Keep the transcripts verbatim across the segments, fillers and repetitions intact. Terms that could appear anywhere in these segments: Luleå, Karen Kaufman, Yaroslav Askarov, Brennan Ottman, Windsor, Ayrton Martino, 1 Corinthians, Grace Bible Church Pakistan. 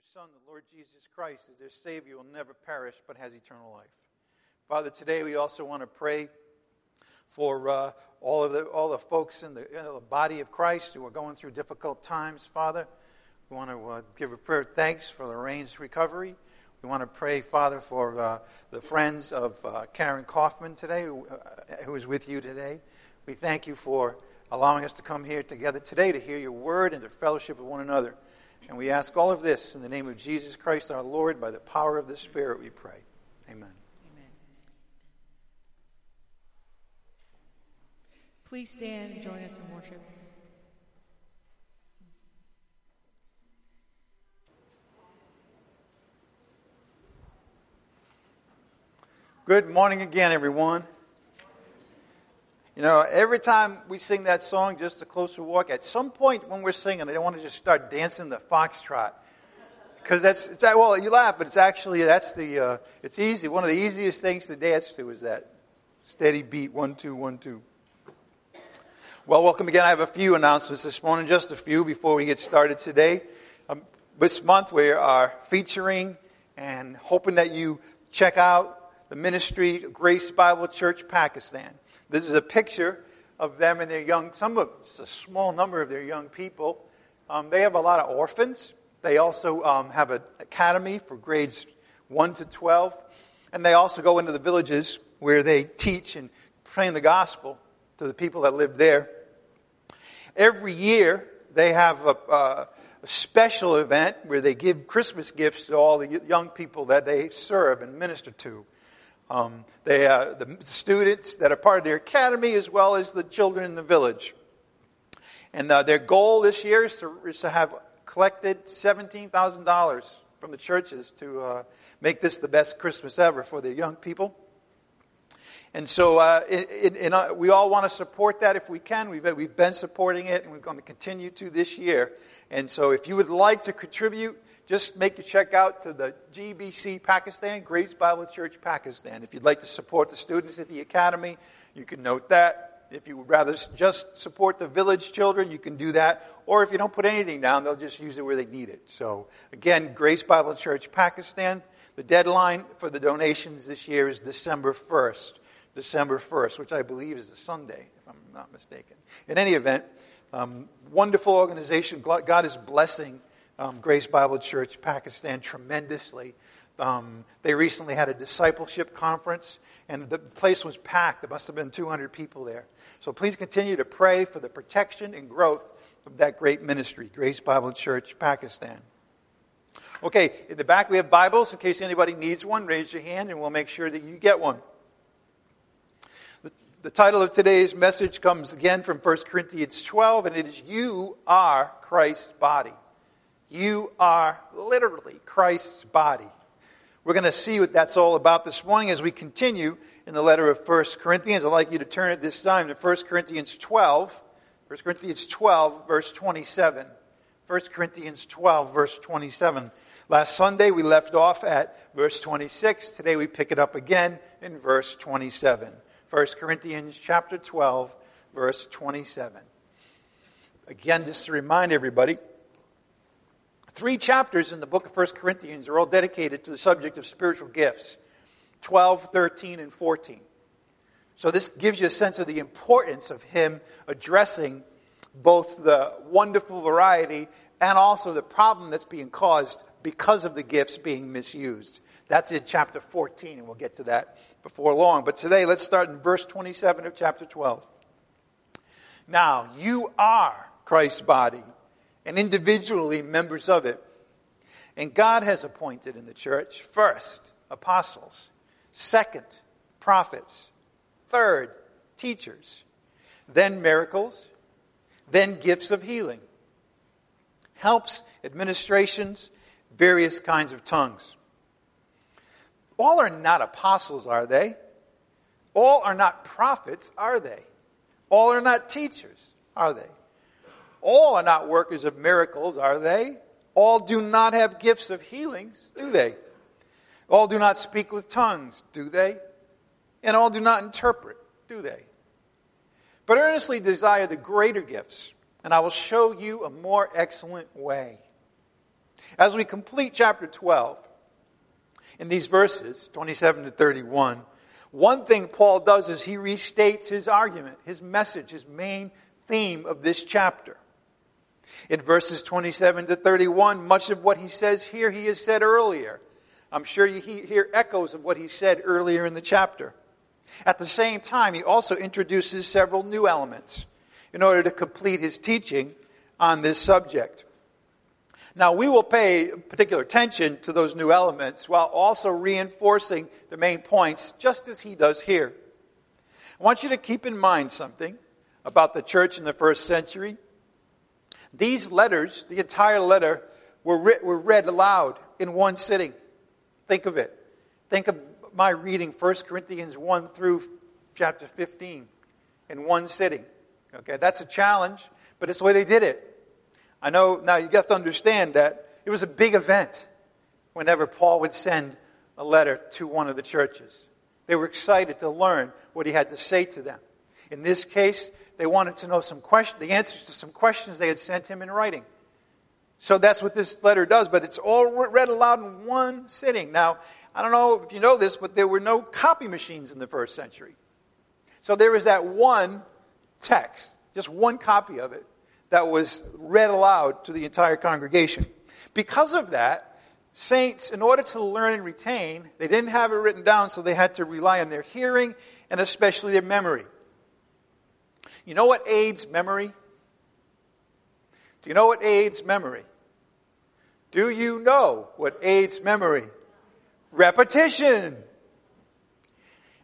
your Son, the Lord Jesus Christ, as their Savior, will never perish but has eternal life. Father, today we also want to pray for uh, all of the all the folks in the, in the body of Christ who are going through difficult times, Father. We want to uh, give a prayer of thanks for Lorraine's recovery. We want to pray, Father, for uh, the friends of uh, Karen Kaufman today, who, uh, who is with you today. We thank you for allowing us to come here together today to hear your word and to fellowship with one another. And we ask all of this in the name of Jesus Christ, our Lord, by the power of the Spirit, we pray. Amen. Amen. Please stand and join us in worship. Good morning again, everyone. You know, every time we sing that song, Just a Closer Walk, at some point when we're singing, I don't want to just start dancing the foxtrot. Because that's, it's, well, you laugh, but it's actually, that's the, uh, it's easy. One of the easiest things to dance to is that steady beat, one, two, one, two. Well, welcome again. I have a few announcements this morning, just a few before we get started today. Um, this month we are featuring and hoping that you check out the ministry, Grace Bible Church Pakistan. This is a picture of them and their young, some of, it's a small number of their young people. Um, they have a lot of orphans. They also um, have an academy for grades one to twelve. And they also go into the villages where they teach and train the gospel to the people that live there. Every year, they have a, uh, a special event where they give Christmas gifts to all the young people that they serve and minister to. Um, they, uh, the students that are part of their academy, as well as the children in the village. And uh, their goal this year is to, is to have collected seventeen thousand dollars from the churches to uh, make this the best Christmas ever for their young people. And so uh, it, it, and, uh, we all want to support that if we can. We've, we've been supporting it, and we're going to continue to this year. And so if you would like to contribute, just make your check out to the G B C Pakistan, Grace Bible Church Pakistan. If you'd like to support the students at the academy, you can note that. If you would rather just support the village children, you can do that. Or if you don't put anything down, they'll just use it where they need it. So, again, Grace Bible Church Pakistan. The deadline for the donations this year is December first. December first, which I believe is a Sunday, if I'm not mistaken. In any event, um, wonderful organization. God is blessing Um, Grace Bible Church Pakistan tremendously. Um, they recently had a discipleship conference, and the place was packed. There must have been two hundred people there. So please continue to pray for the protection and growth of that great ministry, Grace Bible Church Pakistan. Okay, in the back we have Bibles. In case anybody needs one, raise your hand, and we'll make sure that you get one. The, the title of today's message comes again from First Corinthians twelve, and it is, "You are Christ's body." You are literally Christ's body. We're going to see what that's all about this morning as we continue in the letter of First Corinthians. I'd like you to turn at this time to First Corinthians twelve. First Corinthians twelve, verse twenty-seven. First Corinthians twelve, verse twenty-seven. Last Sunday we left off at verse twenty-six. Today we pick it up again in verse twenty-seven. First Corinthians chapter twelve, verse twenty-seven. Again, just to remind everybody, three chapters in the book of First Corinthians are all dedicated to the subject of spiritual gifts, twelve, thirteen, and fourteen. So this gives you a sense of the importance of him addressing both the wonderful variety and also the problem that's being caused because of the gifts being misused. That's in chapter fourteen, and we'll get to that before long. But today, let's start in verse twenty-seven of chapter twelve. Now, you are Christ's body, and individually members of it. And God has appointed in the church, first, apostles, second, prophets, third, teachers, then miracles, then gifts of healing, helps, administrations, various kinds of tongues. All are not apostles, are they? All are not prophets, are they? All are not teachers, are they? All are not workers of miracles, are they? All do not have gifts of healings, do they? All do not speak with tongues, do they? And all do not interpret, do they? But earnestly desire the greater gifts, and I will show you a more excellent way. As we complete chapter twelve, in these verses, twenty-seven to thirty-one, one thing Paul does is he restates his argument, his message, his main theme of this chapter. In verses twenty-seven to thirty-one, much of what he says here, he has said earlier. I'm sure you hear echoes of what he said earlier in the chapter. At the same time, he also introduces several new elements in order to complete his teaching on this subject. Now, we will pay particular attention to those new elements while also reinforcing the main points, just as he does here. I want you to keep in mind something about the church in the first century. These letters, the entire letter, were read, were read aloud in one sitting. Think of it. Think of my reading First Corinthians one through chapter fifteen in one sitting. Okay, that's a challenge, but it's the way they did it. I know now you have to understand that it was a big event whenever Paul would send a letter to one of the churches. They were excited to learn what he had to say to them. In this case, they wanted to know some question, the answers to some questions they had sent him in writing. So that's what this letter does, but it's all read aloud in one sitting. Now, I don't know if you know this, but there were no copy machines in the first century. So there was that one text, just one copy of it, that was read aloud to the entire congregation. Because of that, saints, in order to learn and retain, they didn't have it written down, so they had to rely on their hearing and especially their memory. You know what aids memory? Do you know what aids memory? Do you know what aids memory? Repetition.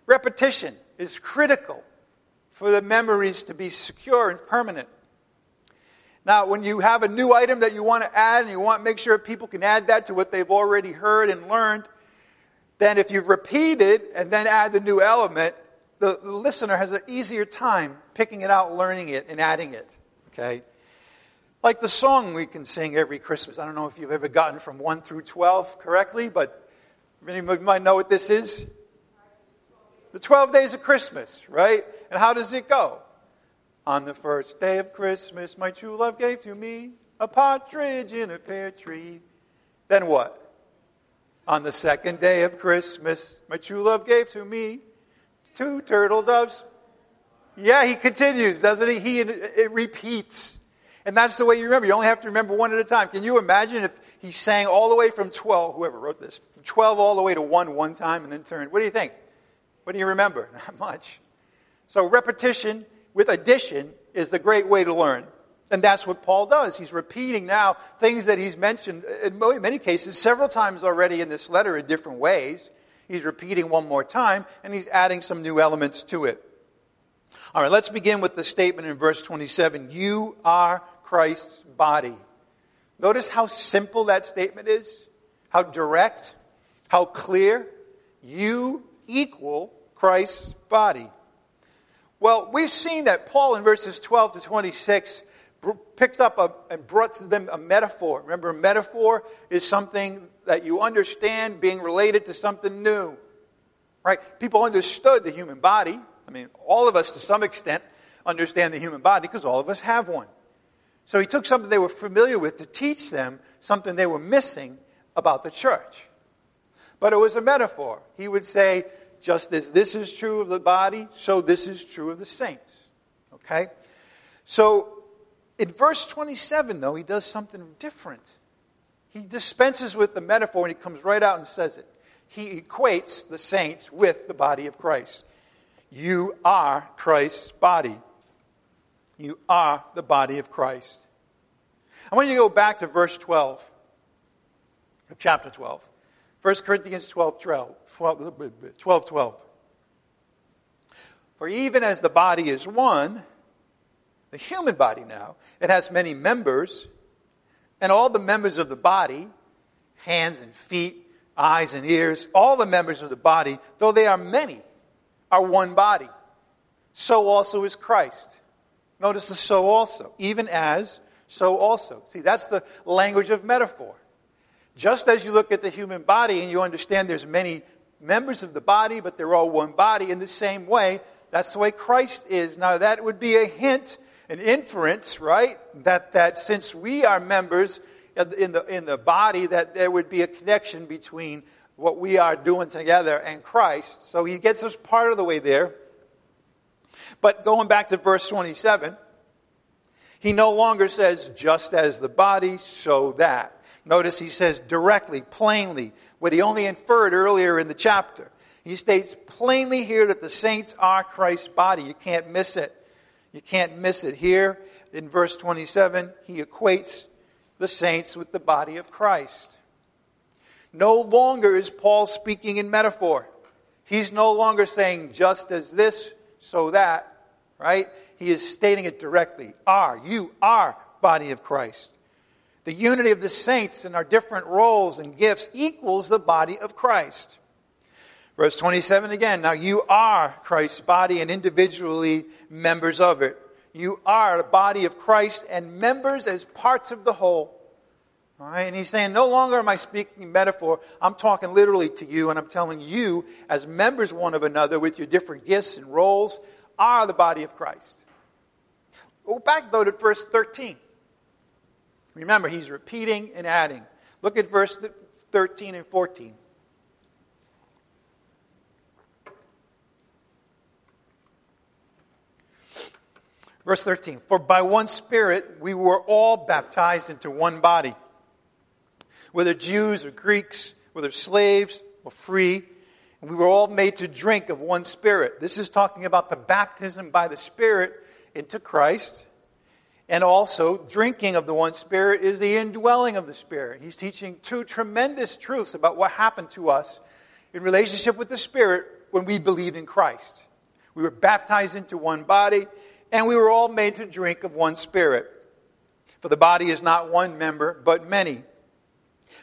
Repetition is critical for the memories to be secure and permanent. Now, when you have a new item that you want to add and you want to make sure people can add that to what they've already heard and learned, then if you've repeated and then add the new element, the listener has an easier time picking it out, learning it, and adding it. Okay? Like the song we can sing every Christmas. I don't know if you've ever gotten from one through twelve correctly, but many of you might know what this is. The twelve days of Christmas, right? And how does it go? On the first day of Christmas, my true love gave to me a partridge in a pear tree. Then what? On the second day of Christmas, my true love gave to me two turtle doves. Yeah, he continues, doesn't he? He it repeats. And that's the way you remember. You only have to remember one at a time. Can you imagine if he sang all the way from twelve, whoever wrote this, from twelve all the way to one one time and then turned? What do you think? What do you remember? Not much. So repetition with addition is the great way to learn. And that's what Paul does. He's repeating now things that he's mentioned in many cases several times already in this letter in different ways. He's repeating one more time, and he's adding some new elements to it. All right, let's begin with the statement in verse twenty-seven. You are Christ's body. Notice how simple that statement is, how direct, how clear. You equal Christ's body. Well, we've seen that Paul in verses twelve to twenty-six picked up a, and brought to them a metaphor. Remember, a metaphor is something that you understand being related to something new, right? People understood the human body. I mean, all of us to some extent understand the human body because all of us have one. So he took something they were familiar with to teach them something they were missing about the church. But it was a metaphor. He would say, just as this is true of the body, so this is true of the saints. Okay? So, in verse twenty-seven, though, he does something different. He dispenses with the metaphor and he comes right out and says it. He equates the saints with the body of Christ. You are Christ's body. You are the body of Christ. I want you to go back to verse twelve of chapter twelve. First Corinthians twelve twelve, twelve, twelve. For even as the body is one, the human body now, it has many members, and all the members of the body, hands and feet, eyes and ears, all the members of the body, though they are many, are one body. So also is Christ. Notice the so also. Even as, so also. See, that's the language of metaphor. Just as you look at the human body and you understand there's many members of the body, but they're all one body, in the same way, that's the way Christ is. Now, that would be a hint, an inference, right? That that since we are members in the in the body, that there would be a connection between what we are doing together and Christ. So he gets us part of the way there. But going back to verse twenty-seven, he no longer says, just as the body, so that. Notice he says directly, plainly, what he only inferred earlier in the chapter. He states plainly here that the saints are Christ's body. You can't miss it. You can't miss it. Here in verse twenty-seven, he equates the saints with the body of Christ. No longer is Paul speaking in metaphor. He's no longer saying just as this, so that, right? He is stating it directly. Are, you are body of Christ. The unity of the saints and our different roles and gifts equals the body of Christ. Verse twenty-seven again, now you are Christ's body and individually members of it. You are the body of Christ and members as parts of the whole. All right? And he's saying, no longer am I speaking metaphor. I'm talking literally to you, and I'm telling you, as members one of another with your different gifts and roles, are the body of Christ. Go back, though, to verse thirteen. Remember, he's repeating and adding. Look at verse thirteen and fourteen. Verse thirteen, for by one Spirit we were all baptized into one body, whether Jews or Greeks, whether slaves or free, and we were all made to drink of one Spirit. This is talking about the baptism by the Spirit into Christ, and also drinking of the one Spirit is the indwelling of the Spirit. He's teaching two tremendous truths about what happened to us in relationship with the Spirit when we believed in Christ. We were baptized into one body, and we were all made to drink of one Spirit. For the body is not one member, but many.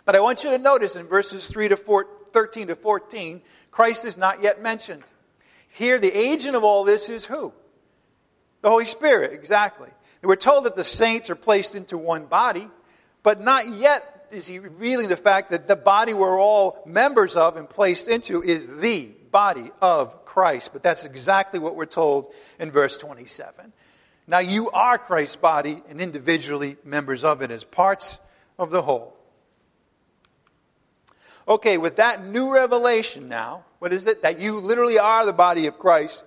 But I want you to notice in verses three to four, thirteen to fourteen, Christ is not yet mentioned. Here, the agent of all this is who? The Holy Spirit, exactly. And we're told that the saints are placed into one body, but not yet is he revealing the fact that the body we're all members of and placed into is the body of Christ. But that's exactly what we're told in verse twenty-seven. Now you are Christ's body and individually members of it as parts of the whole. Okay, with that new revelation now, what is it? That you literally are the body of Christ.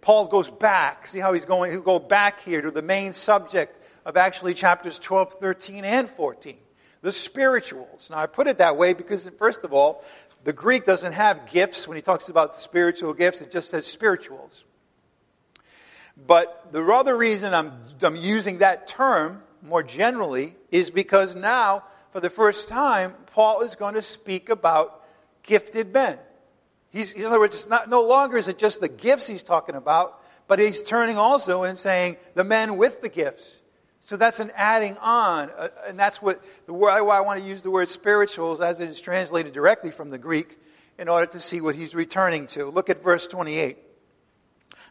Paul goes back. See how he's going? He'll go back here to the main subject of actually chapters twelve, thirteen, and fourteen. The spirituals. Now I put it that way because first of all, the Greek doesn't have gifts. When he talks about spiritual gifts, it just says spirituals. But the other reason I'm, I'm using that term more generally is because now, for the first time, Paul is going to speak about gifted men. He's, in other words, it's not, no longer is it just the gifts he's talking about, but he's turning also and saying the men with the gifts. So that's an adding on, uh, and that's what the word, why I want to use the word spirituals as it is translated directly from the Greek in order to see what he's returning to. Look at verse twenty-eight.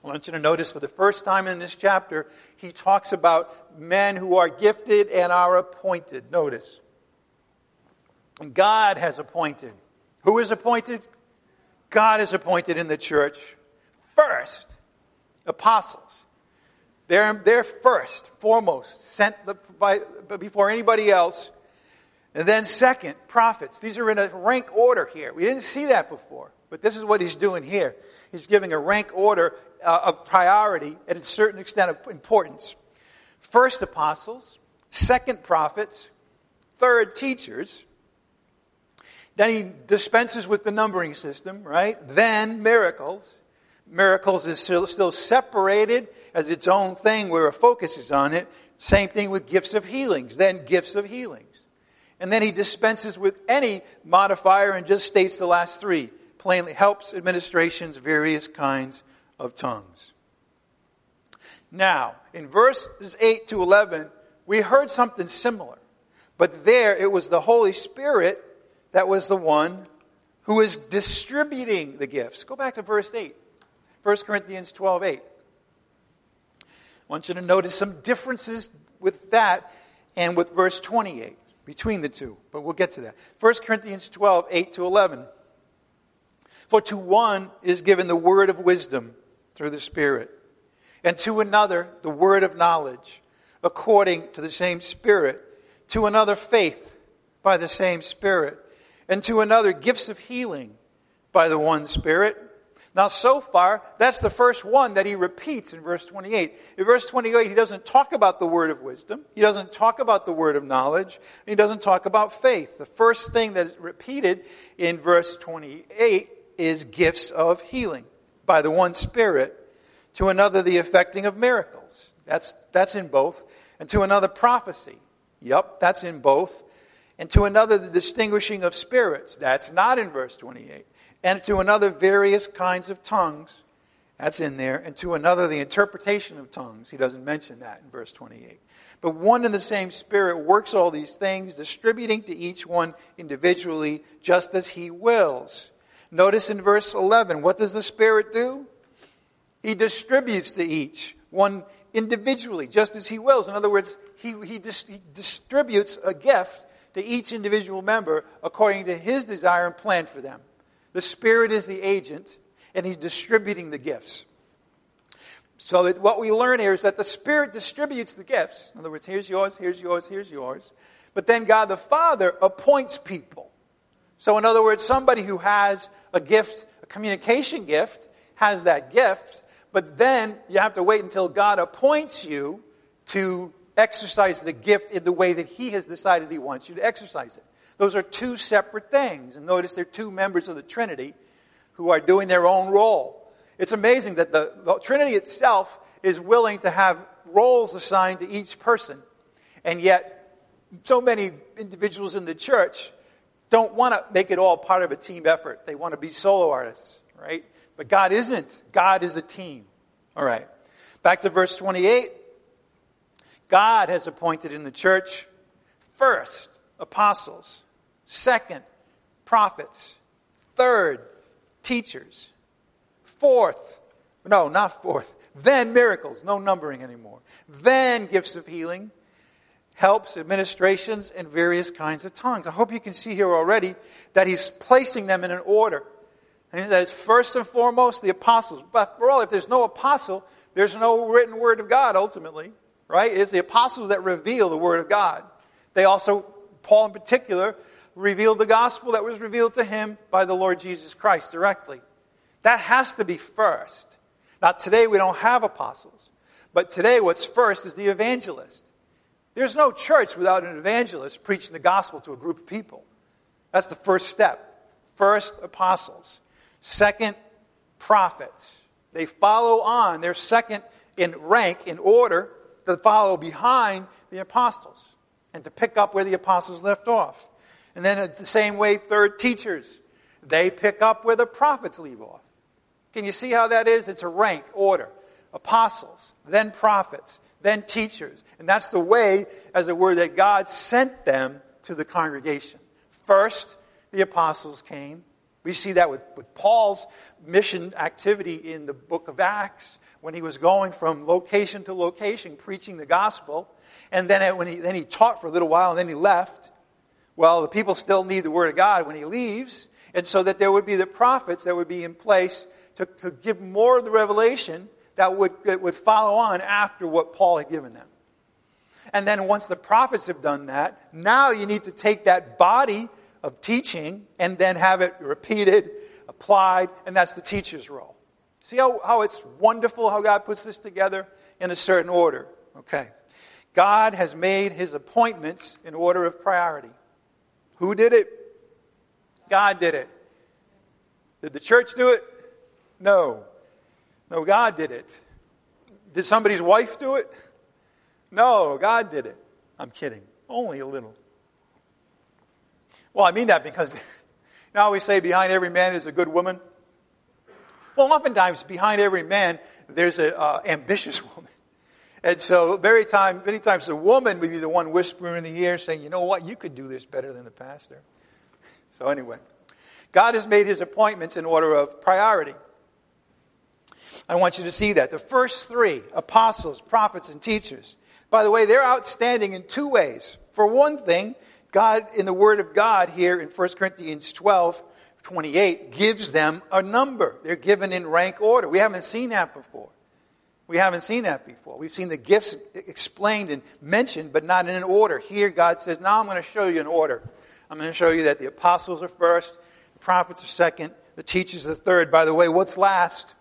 I want you to notice for the first time in this chapter, he talks about men who are gifted and are appointed. Notice, God has appointed. Who is appointed? God is appointed in the church. First, apostles. They're, they're first, foremost, sent by, before anybody else. And then second, prophets. These are in a rank order here. We didn't see that before, but this is what he's doing here. He's giving a rank order uh, of priority and a certain extent of importance. First, apostles. Second, prophets. Third, teachers. Then he dispenses with the numbering system, right? Then, miracles. Miracles is still, still separated as its own thing where a focus is on it. Same thing with gifts of healings, then gifts of healings. And then he dispenses with any modifier and just states the last three. Plainly helps, administrations, various kinds of tongues. Now, in verses eight to eleven, we heard something similar. But there it was the Holy Spirit that was the one who is distributing the gifts. Go back to verse eight. First Corinthians twelve eight. I want you to notice some differences with that and with verse twenty-eight between the two, but we'll get to that. First Corinthians twelve, eight to eleven. For to one is given the word of wisdom through the Spirit, and to another the word of knowledge according to the same Spirit, to another faith by the same Spirit, and to another gifts of healing by the one Spirit. Now, so far, that's the first one that he repeats in verse twenty-eight. In verse twenty-eight, he doesn't talk about the word of wisdom. He doesn't talk about the word of knowledge. And he doesn't talk about faith. The first thing that is repeated in verse twenty-eight is gifts of healing by the one Spirit, to another the effecting of miracles. That's, that's in both. And to another prophecy. Yep, that's in both. And to another the distinguishing of spirits. That's not in verse twenty-eight. And to another, various kinds of tongues. That's in there. And to another, the interpretation of tongues. He doesn't mention that in verse twenty-eight. But one and the same Spirit works all these things, distributing to each one individually, just as he wills. Notice in verse eleven, what does the Spirit do? He distributes to each one individually, just as he wills. In other words, he, he, dis, he distributes a gift to each individual member according to his desire and plan for them. The Spirit is the agent, and he's distributing the gifts. So that what we learn here is that the Spirit distributes the gifts. In other words, here's yours, here's yours, here's yours. But then God the Father appoints people. So in other words, somebody who has a gift, a communication gift, has that gift. But then you have to wait until God appoints you to exercise the gift in the way that he has decided he wants you to exercise it. Those are two separate things. And notice they're two members of the Trinity who are doing their own role. It's amazing that the, the Trinity itself is willing to have roles assigned to each person. And yet, so many individuals in the church don't want to make it all part of a team effort. They want to be solo artists, right? But God isn't. God is a team. All right. Back to verse twenty-eight. God has appointed in the church first, apostles. Second, prophets. Third, teachers. Fourth, no, not fourth. Then miracles, no numbering anymore. Then gifts of healing, helps, administrations, and various kinds of tongues. I hope you can see here already that he's placing them in an order. And that is first and foremost the apostles. But for all, if there's no apostle, there's no written word of God ultimately, right? It's the apostles that reveal the word of God. They also, Paul in particular, revealed the gospel that was revealed to him by the Lord Jesus Christ directly. That has to be first. Now, today we don't have apostles. But today what's first is the evangelist. There's no church without an evangelist preaching the gospel to a group of people. That's the first step. First, apostles. Second, prophets. They follow on. They're second in rank, in order, to follow behind the apostles. And to pick up where the apostles left off. And then the same way, third, teachers. They pick up where the prophets leave off. Can you see how that is? It's a rank, order. Apostles, then prophets, then teachers. And that's the way, as it were, that God sent them to the congregation. First, the apostles came. We see that with, with Paul's mission activity in the book of Acts, when he was going from location to location preaching the gospel. And then when he then he taught for a little while, and then he left. Well, the people still need the word of God when he leaves. And so that there would be the prophets that would be in place to, to give more of the revelation that would, that would follow on after what Paul had given them. And then once the prophets have done that, now you need to take that body of teaching and then have it repeated, applied, and that's the teacher's role. See how, how it's wonderful how God puts this together in a certain order. Okay. God has made his appointments in order of priority. Who did it? God did it. Did the church do it? No. No, God did it. Did somebody's wife do it? No, God did it. I'm kidding. Only a little. Well, I mean that because now we say behind every man is a good woman. Well, oftentimes behind every man there's an uh, ambitious woman. And so very time, many times the woman would be the one whispering in the ear saying, you know what, you could do this better than the pastor. So anyway, God has made his appointments in order of priority. I want you to see that. The first three, apostles, prophets, and teachers, by the way, they're outstanding in two ways. For one thing, God, in the Word of God here in First Corinthians twelve twenty-eight, gives them a number. They're given in rank order. We haven't seen that before. We haven't seen that before. We've seen the gifts explained and mentioned, but not in an order. Here, God says, now I'm going to show you an order. I'm going to show you that the apostles are first, the prophets are second, the teachers are third. By the way, what's last?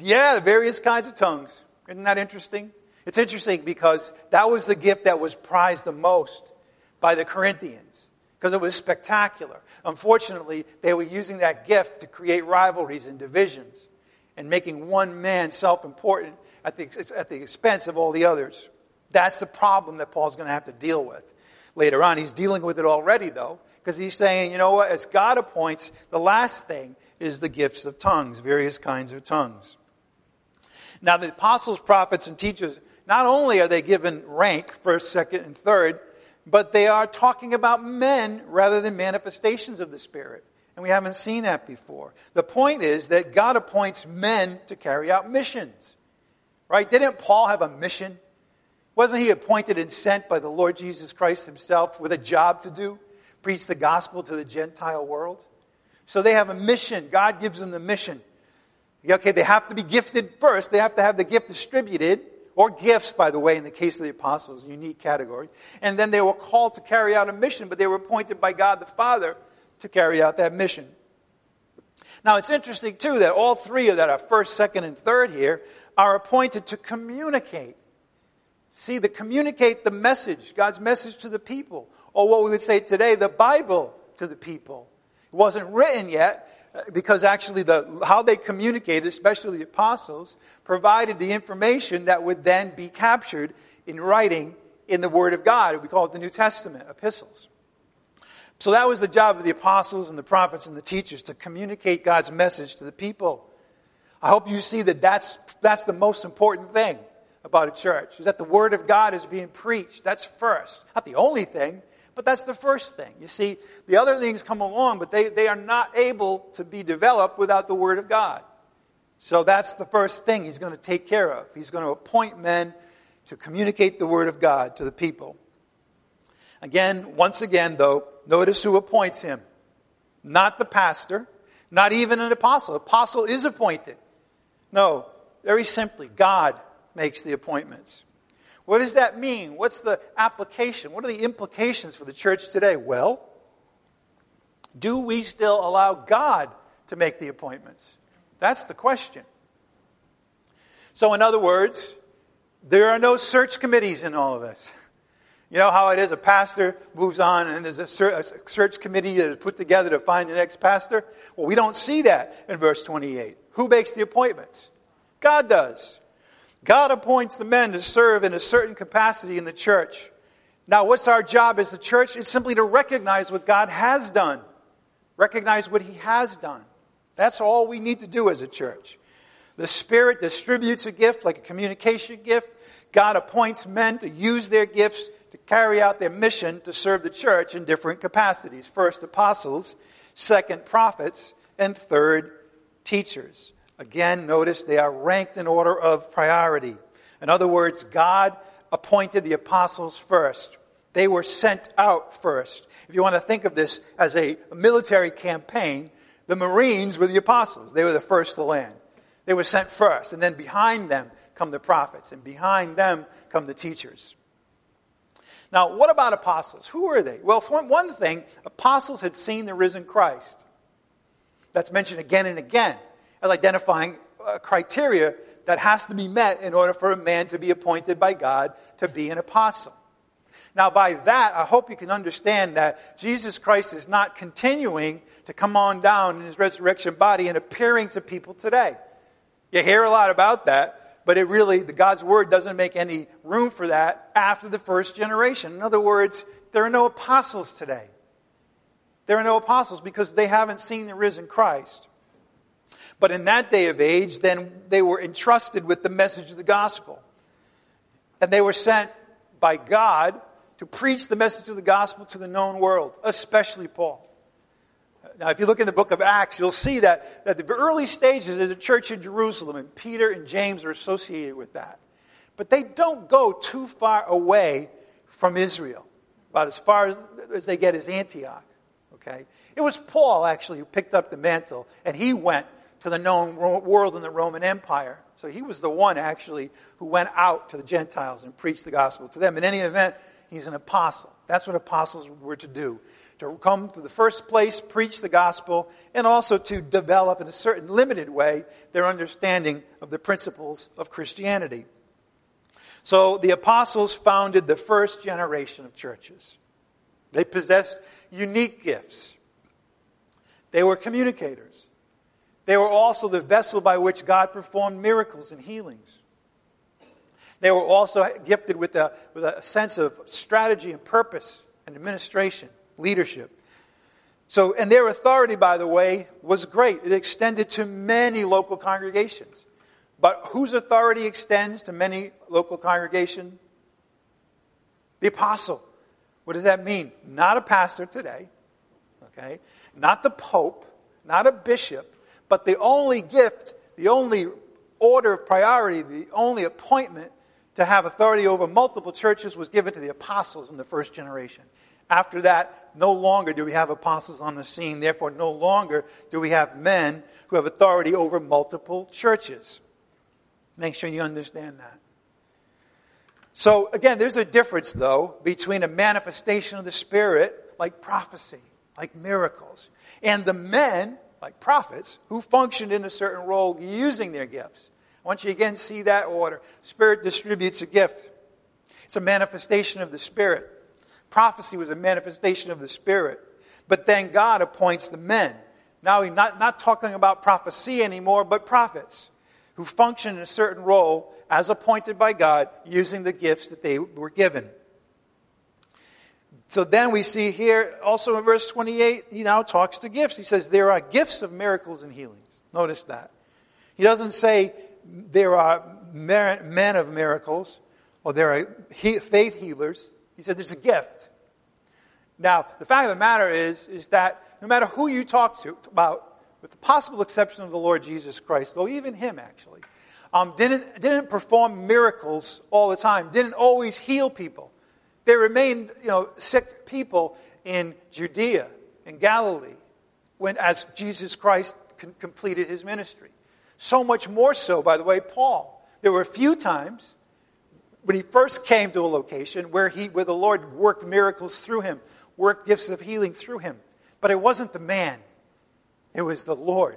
Yeah, the various kinds of tongues. Isn't that interesting? It's interesting because that was the gift that was prized the most by the Corinthians, because it was spectacular. Unfortunately, they were using that gift to create rivalries and divisions and making one man self-important at the, at the expense of all the others. That's the problem that Paul's going to have to deal with later on. He's dealing with it already, though, because he's saying, you know what, as God appoints, the last thing is the gifts of tongues, various kinds of tongues. Now, the apostles, prophets, and teachers, not only are they given rank, first, second, and third, but they are talking about men rather than manifestations of the Spirit. And we haven't seen that before. The point is that God appoints men to carry out missions. Right? Didn't Paul have a mission? Wasn't he appointed and sent by the Lord Jesus Christ himself with a job to do? Preach the gospel to the Gentile world? So they have a mission. God gives them the mission. Okay, they have to be gifted first. They have to have the gift distributed. Or gifts, by the way, in the case of the apostles, unique category. And then they were called to carry out a mission, but they were appointed by God the Father to carry out that mission. Now, it's interesting, too, that all three of that are first, second, and third here are appointed to communicate. See, to communicate the message, God's message to the people. Or what we would say today, the Bible to the people. It wasn't written yet, because actually the how they communicated, especially the apostles, provided the information that would then be captured in writing in the Word of God. We call it the New Testament, epistles. So that was the job of the apostles and the prophets and the teachers, to communicate God's message to the people. I hope you see that that's, that's the most important thing about a church, is that the Word of God is being preached. That's first. Not the only thing, but that's the first thing. You see, the other things come along, but they, they are not able to be developed without the Word of God. So that's the first thing he's going to take care of. He's going to appoint men to communicate the Word of God to the people. Again, once again, though, notice who appoints him. Not the pastor, not even an apostle. Apostle is appointed. No, very simply, God makes the appointments. What does that mean? What's the application? What are the implications for the church today? Well, do we still allow God to make the appointments? That's the question. So in other words, there are no search committees in all of this. You know how it is, a pastor moves on and there's a search committee that is put together to find the next pastor? Well, we don't see that in verse twenty-eight. Who makes the appointments? God does. God appoints the men to serve in a certain capacity in the church. Now, what's our job as the church? It's simply to recognize what God has done. Recognize what he has done. That's all we need to do as a church. The Spirit distributes a gift, like a communication gift. God appoints men to use their gifts to carry out their mission to serve the church in different capacities. First, apostles. Second, prophets. And third, teachers. Again, notice they are ranked in order of priority. In other words, God appointed the apostles first. They were sent out first. If you want to think of this as a military campaign, the Marines were the apostles. They were the first to land. They were sent first, and then behind them come the prophets, and behind them come the teachers. Now, what about apostles? Who are they? Well, for one thing, apostles had seen the risen Christ. That's mentioned again and again, as identifying a criteria that has to be met in order for a man to be appointed by God to be an apostle. Now, by that, I hope you can understand that Jesus Christ is not continuing to come on down in his resurrection body and appearing to people today. You hear a lot about that, but it really, the God's word doesn't make any room for that after the first generation. In other words, there are no apostles today. There are no apostles because they haven't seen the risen Christ. But in that day of age, then they were entrusted with the message of the gospel. And they were sent by God to preach the message of the gospel to the known world, especially Paul. Now, if you look in the book of Acts, you'll see that at the early stages of the church in Jerusalem, and Peter and James are associated with that. But they don't go too far away from Israel, about as far as they get as Antioch. Okay? It was Paul, actually, who picked up the mantle, and he went to the known world in the Roman Empire. So he was the one, actually, who went out to the Gentiles and preached the gospel to them. In any event, He's an apostle. That's what apostles were to do. To come to the first place, preach the gospel, and also to develop in a certain limited way their understanding of the principles of Christianity. So the apostles founded the first generation of churches. They possessed unique gifts. They were communicators. They were also the vessel by which God performed miracles and healings. They were also gifted with a, with a sense of strategy and purpose and administration, leadership. So, and their authority, by the way, was great. It extended to many local congregations. But whose authority extends to many local congregations? The apostle. What does that mean? Not a pastor today, okay? Not the pope, not a bishop, but the only gift, the only order of priority, the only appointment to have authority over multiple churches was given to the apostles in the first generation. After that, no longer do we have apostles on the scene. Therefore, no longer do we have men who have authority over multiple churches. Make sure you understand that. So, again, there's a difference, though, between a manifestation of the Spirit, like prophecy, like miracles, and the men, like prophets, who functioned in a certain role using their gifts. I want you to again see that order. Spirit distributes a gift. It's a manifestation of the Spirit. Prophecy was a manifestation of the Spirit. But then God appoints the men. Now we're not, not talking about prophecy anymore, but prophets who function in a certain role as appointed by God using the gifts that they were given. So then we see here, also in verse twenty-eight, he now talks to gifts. He says, there are gifts of miracles and healings. Notice that. He doesn't say there are men of miracles or there are faith healers. He said there's a gift. Now, the fact of the matter is, is that no matter who you talk to about, with the possible exception of the Lord Jesus Christ, though even him actually, um, didn't, didn't perform miracles all the time, didn't always heal people. There remained, you know, sick people in Judea and Galilee when as Jesus Christ com- completed his ministry. So much more so, by the way, Paul. There were a few times when he first came to a location where he, where the Lord worked miracles through him, worked gifts of healing through him. But it wasn't the man. It was the Lord.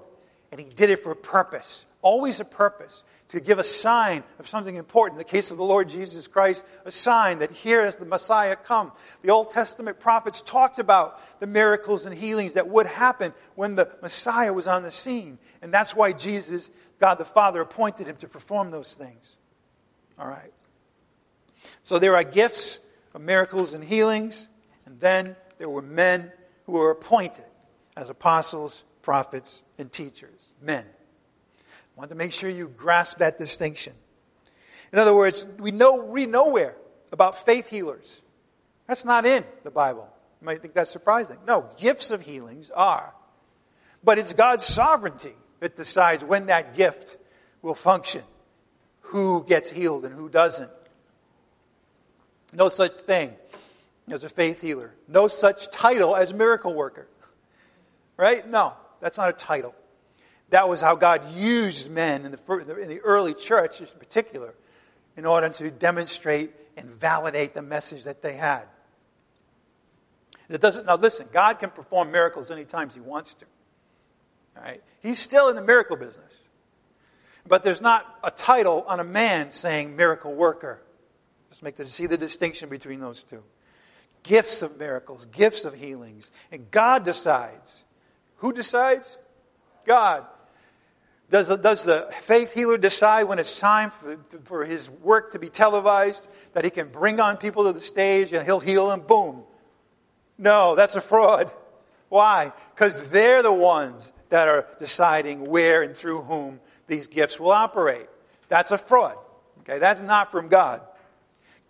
And he did it for a purpose. Always a purpose, to give a sign of something important. In the case of the Lord Jesus Christ, a sign that here is the Messiah come. The Old Testament prophets talked about the miracles and healings that would happen when the Messiah was on the scene. And that's why Jesus, God the Father, appointed him to perform those things. All right. So there are gifts of miracles and healings. And then there were men who were appointed as apostles, prophets, and teachers. Men. I want to make sure you grasp that distinction. In other words, we know read nowhere about faith healers. That's not in the Bible. You might think that's surprising. No, gifts of healings are. But it's God's sovereignty that decides when that gift will function, who gets healed and who doesn't. No such thing as a faith healer. No such title as miracle worker. Right? No, that's not a title. That was how God used men in the, in the early church in particular in order to demonstrate and validate the message that they had. It doesn't, now listen, God can perform miracles any time he wants to. All right? He's still in the miracle business. But there's not a title on a man saying miracle worker. Let's make this, see the distinction between those two. Gifts of miracles, gifts of healings. And God decides. Who decides? God. Does the, does the faith healer decide when it's time for, for his work to be televised, that he can bring on people to the stage and he'll heal them, boom? No, that's a fraud. Why? Because they're the ones that are deciding where and through whom these gifts will operate. That's a fraud. Okay, that's not from God.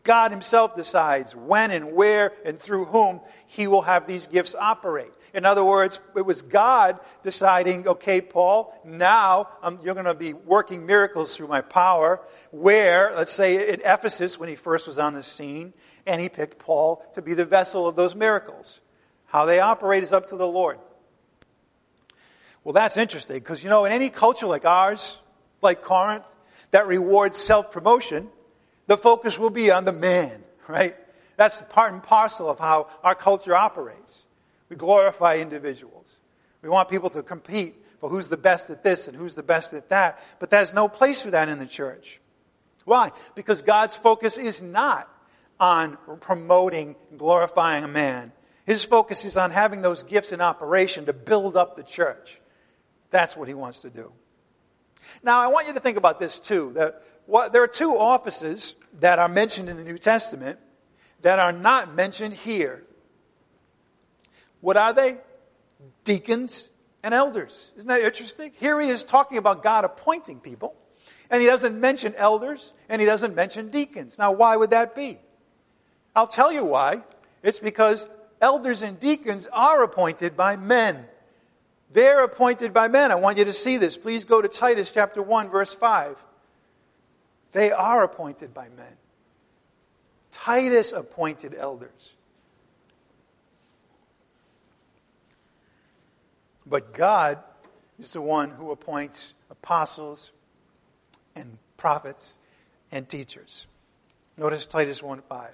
God himself decides when and where and through whom he will have these gifts operate. In other words, it was God deciding, okay, Paul, now I'm, you're going to be working miracles through my power. Where, let's say at Ephesus when he first was on the scene, and he picked Paul to be the vessel of those miracles. How they operate is up to the Lord. Well, that's interesting because, you know, in any culture like ours, like Corinth, that rewards self-promotion, the focus will be on the man, right? That's part and parcel of how our culture operates. We glorify individuals. We want people to compete for who's the best at this and who's the best at that. But there's no place for that in the church. Why? Because God's focus is not on promoting and glorifying a man. His focus is on having those gifts in operation to build up the church. That's what he wants to do. Now, I want you to think about this too. That what, there are two offices that are mentioned in the New Testament that are not mentioned here. What are they? Deacons and elders. Isn't that interesting? Here he is talking about God appointing people, and he doesn't mention elders, and he doesn't mention deacons. Now, why would that be? I'll tell you why. It's because elders and deacons are appointed by men. They're appointed by men. I want you to see this. Please go to Titus chapter one, verse five. They are appointed by men. Titus appointed elders. But God is the one who appoints apostles and prophets and teachers. Notice Titus one five.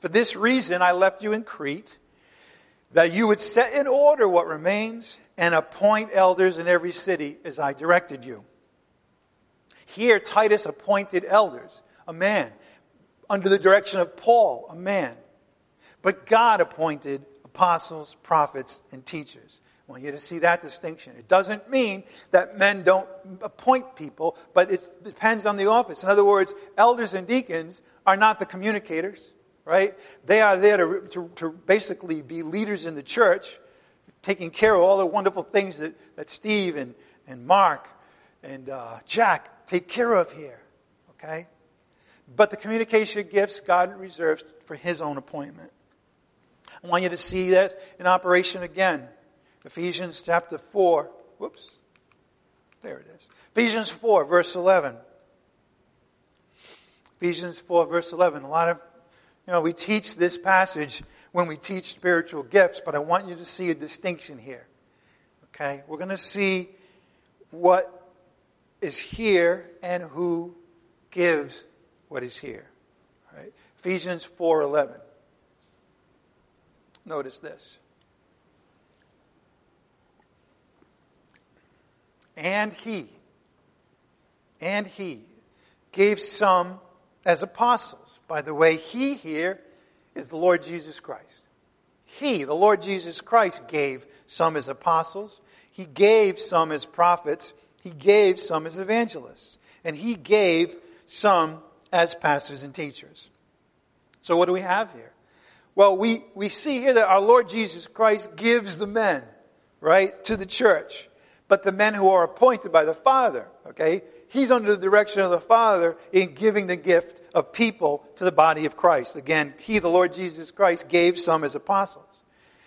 For this reason I left you in Crete, that you would set in order what remains and appoint elders in every city as I directed you. Here, Titus appointed elders, a man. Under the direction of Paul, a man. But God appointed apostles, prophets, and teachers. I want you to see that distinction. It doesn't mean that men don't appoint people, but it depends on the office. In other words, elders and deacons are not the communicators, right? They are there to, to, to basically be leaders in the church, taking care of all the wonderful things that, that Steve and, and Mark and uh, Jack take care of here, okay? But the communication gifts God reserves for his own appointment. I want you to see that in operation again. Ephesians chapter four. Whoops. There it is. Ephesians four, verse eleven. Ephesians four, verse eleven. A lot of, you know, we teach this passage when we teach spiritual gifts, but I want you to see a distinction here. Okay? We're going to see what is here and who gives what is here. All right? Ephesians four eleven. Notice this. And he, and he gave some as apostles. By the way, he here is the Lord Jesus Christ. He, the Lord Jesus Christ, gave some as apostles. He gave some as prophets. He gave some as evangelists. And he gave some as pastors and teachers. So what do we have here? Well, we, we see here that our Lord Jesus Christ gives the men, right, to the church. But the men who are appointed by the Father, okay, he's under the direction of the Father in giving the gift of people to the body of Christ. Again, he, the Lord Jesus Christ, gave some as apostles.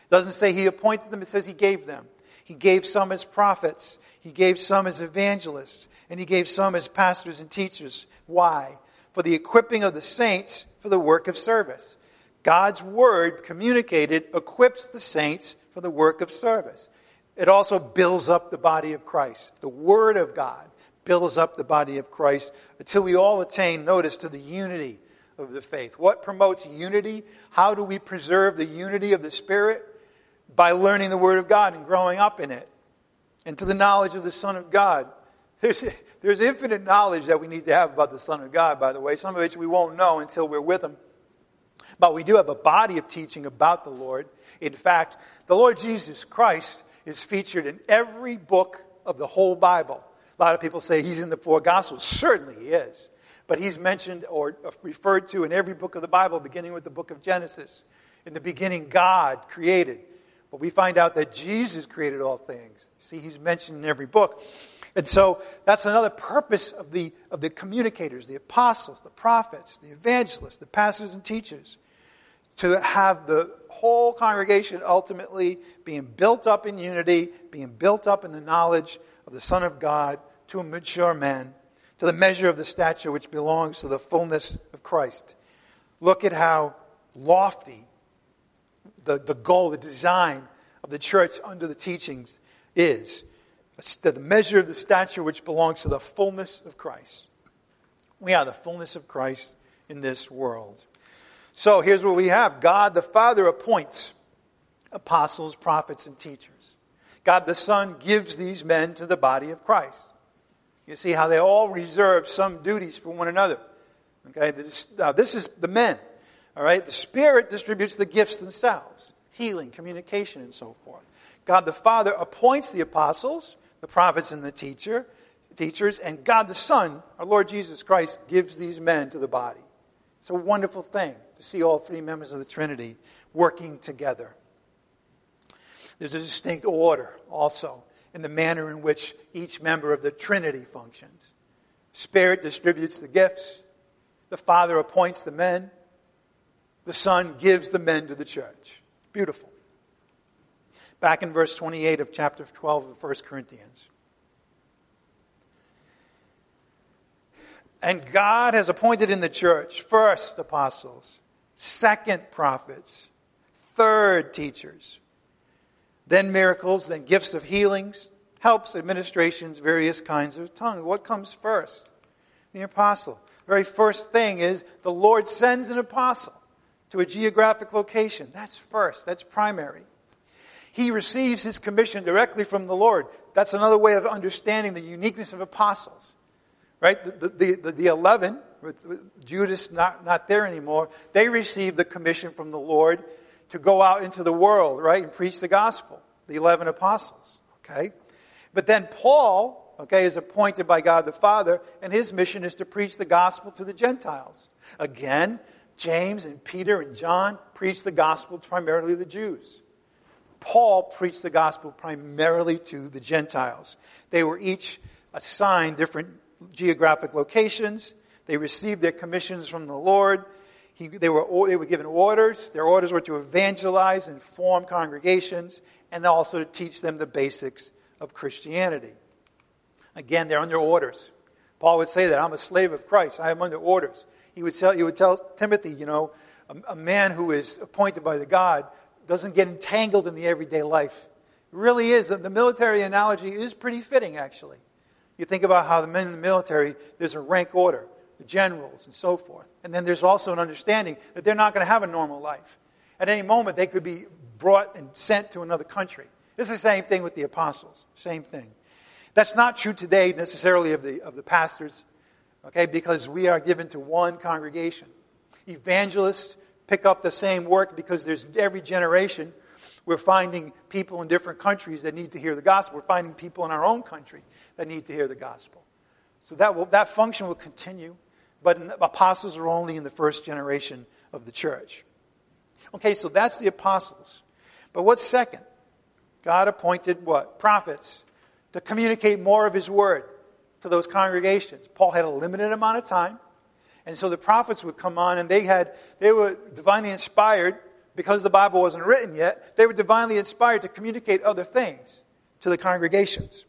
It doesn't say he appointed them, it says he gave them. He gave some as prophets. He gave some as evangelists. And he gave some as pastors and teachers. Why? For the equipping of the saints for the work of service. God's word communicated equips the saints for the work of service. It also builds up the body of Christ. The word of God builds up the body of Christ until we all attain, notice, to the unity of the faith. What promotes unity? How do we preserve the unity of the Spirit? By learning the word of God and growing up in it. And to the knowledge of the Son of God. There's, there's infinite knowledge that we need to have about the Son of God, by the way. Some of which we won't know until we're with him. But we do have a body of teaching about the Lord. In fact, the Lord Jesus Christ is featured in every book of the whole Bible. A lot of people say he's in the four Gospels. Certainly he is. But he's mentioned or referred to in every book of the Bible, beginning with the book of Genesis. In the beginning, God created. But we find out that Jesus created all things. See, he's mentioned in every book. And so that's another purpose of the of the communicators, the apostles, the prophets, the evangelists, the pastors and teachers, to have the whole congregation ultimately being built up in unity, being built up in the knowledge of the Son of God to a mature man, to the measure of the stature which belongs to the fullness of Christ. Look at how lofty the, the goal, the design of the church under the teachings is. The measure of the stature which belongs to the fullness of Christ. We are the fullness of Christ in this world. So here's what we have. God the Father appoints apostles, prophets, and teachers. God the Son gives these men to the body of Christ. You see how they all reserve some duties for one another. Okay, this, uh, this is the men. All right, the Spirit distributes the gifts themselves, healing, communication, and so forth. God the Father appoints the apostles, the prophets, and the teacher, teachers, and God the Son, our Lord Jesus Christ, gives these men to the body. It's a wonderful thing to see all three members of the Trinity working together. There's a distinct order also in the manner in which each member of the Trinity functions. Spirit distributes the gifts. The Father appoints the men. The Son gives the men to the church. Beautiful. Back in verse twenty-eight of chapter twelve of First Corinthians. And God has appointed in the church, first apostles, second prophets, third teachers, then miracles, then gifts of healings, helps, administrations, various kinds of tongues. What comes first? The apostle. The very first thing is the Lord sends an apostle to a geographic location. That's first. That's primary. He receives his commission directly from the Lord. That's another way of understanding the uniqueness of apostles. Right? The, the, the, the eleven, with Judas not, not there anymore, they received the commission from the Lord to go out into the world, right, and preach the gospel. The eleven apostles, okay? But then Paul, okay, is appointed by God the Father, and his mission is to preach the gospel to the Gentiles. Again, James and Peter and John preached the gospel primarily to the Jews. Paul preached the gospel primarily to the Gentiles. They were each assigned different geographic locations. They received their commissions from the Lord. He, they, were, they were given orders. Their orders were to evangelize and form congregations and also to teach them the basics of Christianity. Again, they're under orders. Paul would say that, I'm a slave of Christ. I am under orders. He would tell, he would tell Timothy, you know, a, a man who is appointed by the God doesn't get entangled in the everyday life. It really is. The military analogy is pretty fitting, actually. You think about how the men in the military, there's a rank order, the generals and so forth. And then there's also an understanding that they're not going to have a normal life. At any moment, they could be brought and sent to another country. It's the same thing with the apostles, same thing. That's not true today necessarily of the, of the pastors, okay, because we are given to one congregation. Evangelists pick up the same work because there's every generation we're finding people in different countries that need to hear the gospel. We're finding people in our own country that need to hear the gospel. So that will, that function will continue, but apostles are only in the first generation of the church. Okay, so that's the apostles. But what's second? God appointed what? Prophets to communicate more of his word to those congregations. Paul had a limited amount of time, and so the prophets would come on, and they had they were divinely inspired. Because the Bible wasn't written yet, they were divinely inspired to communicate other things to the congregations.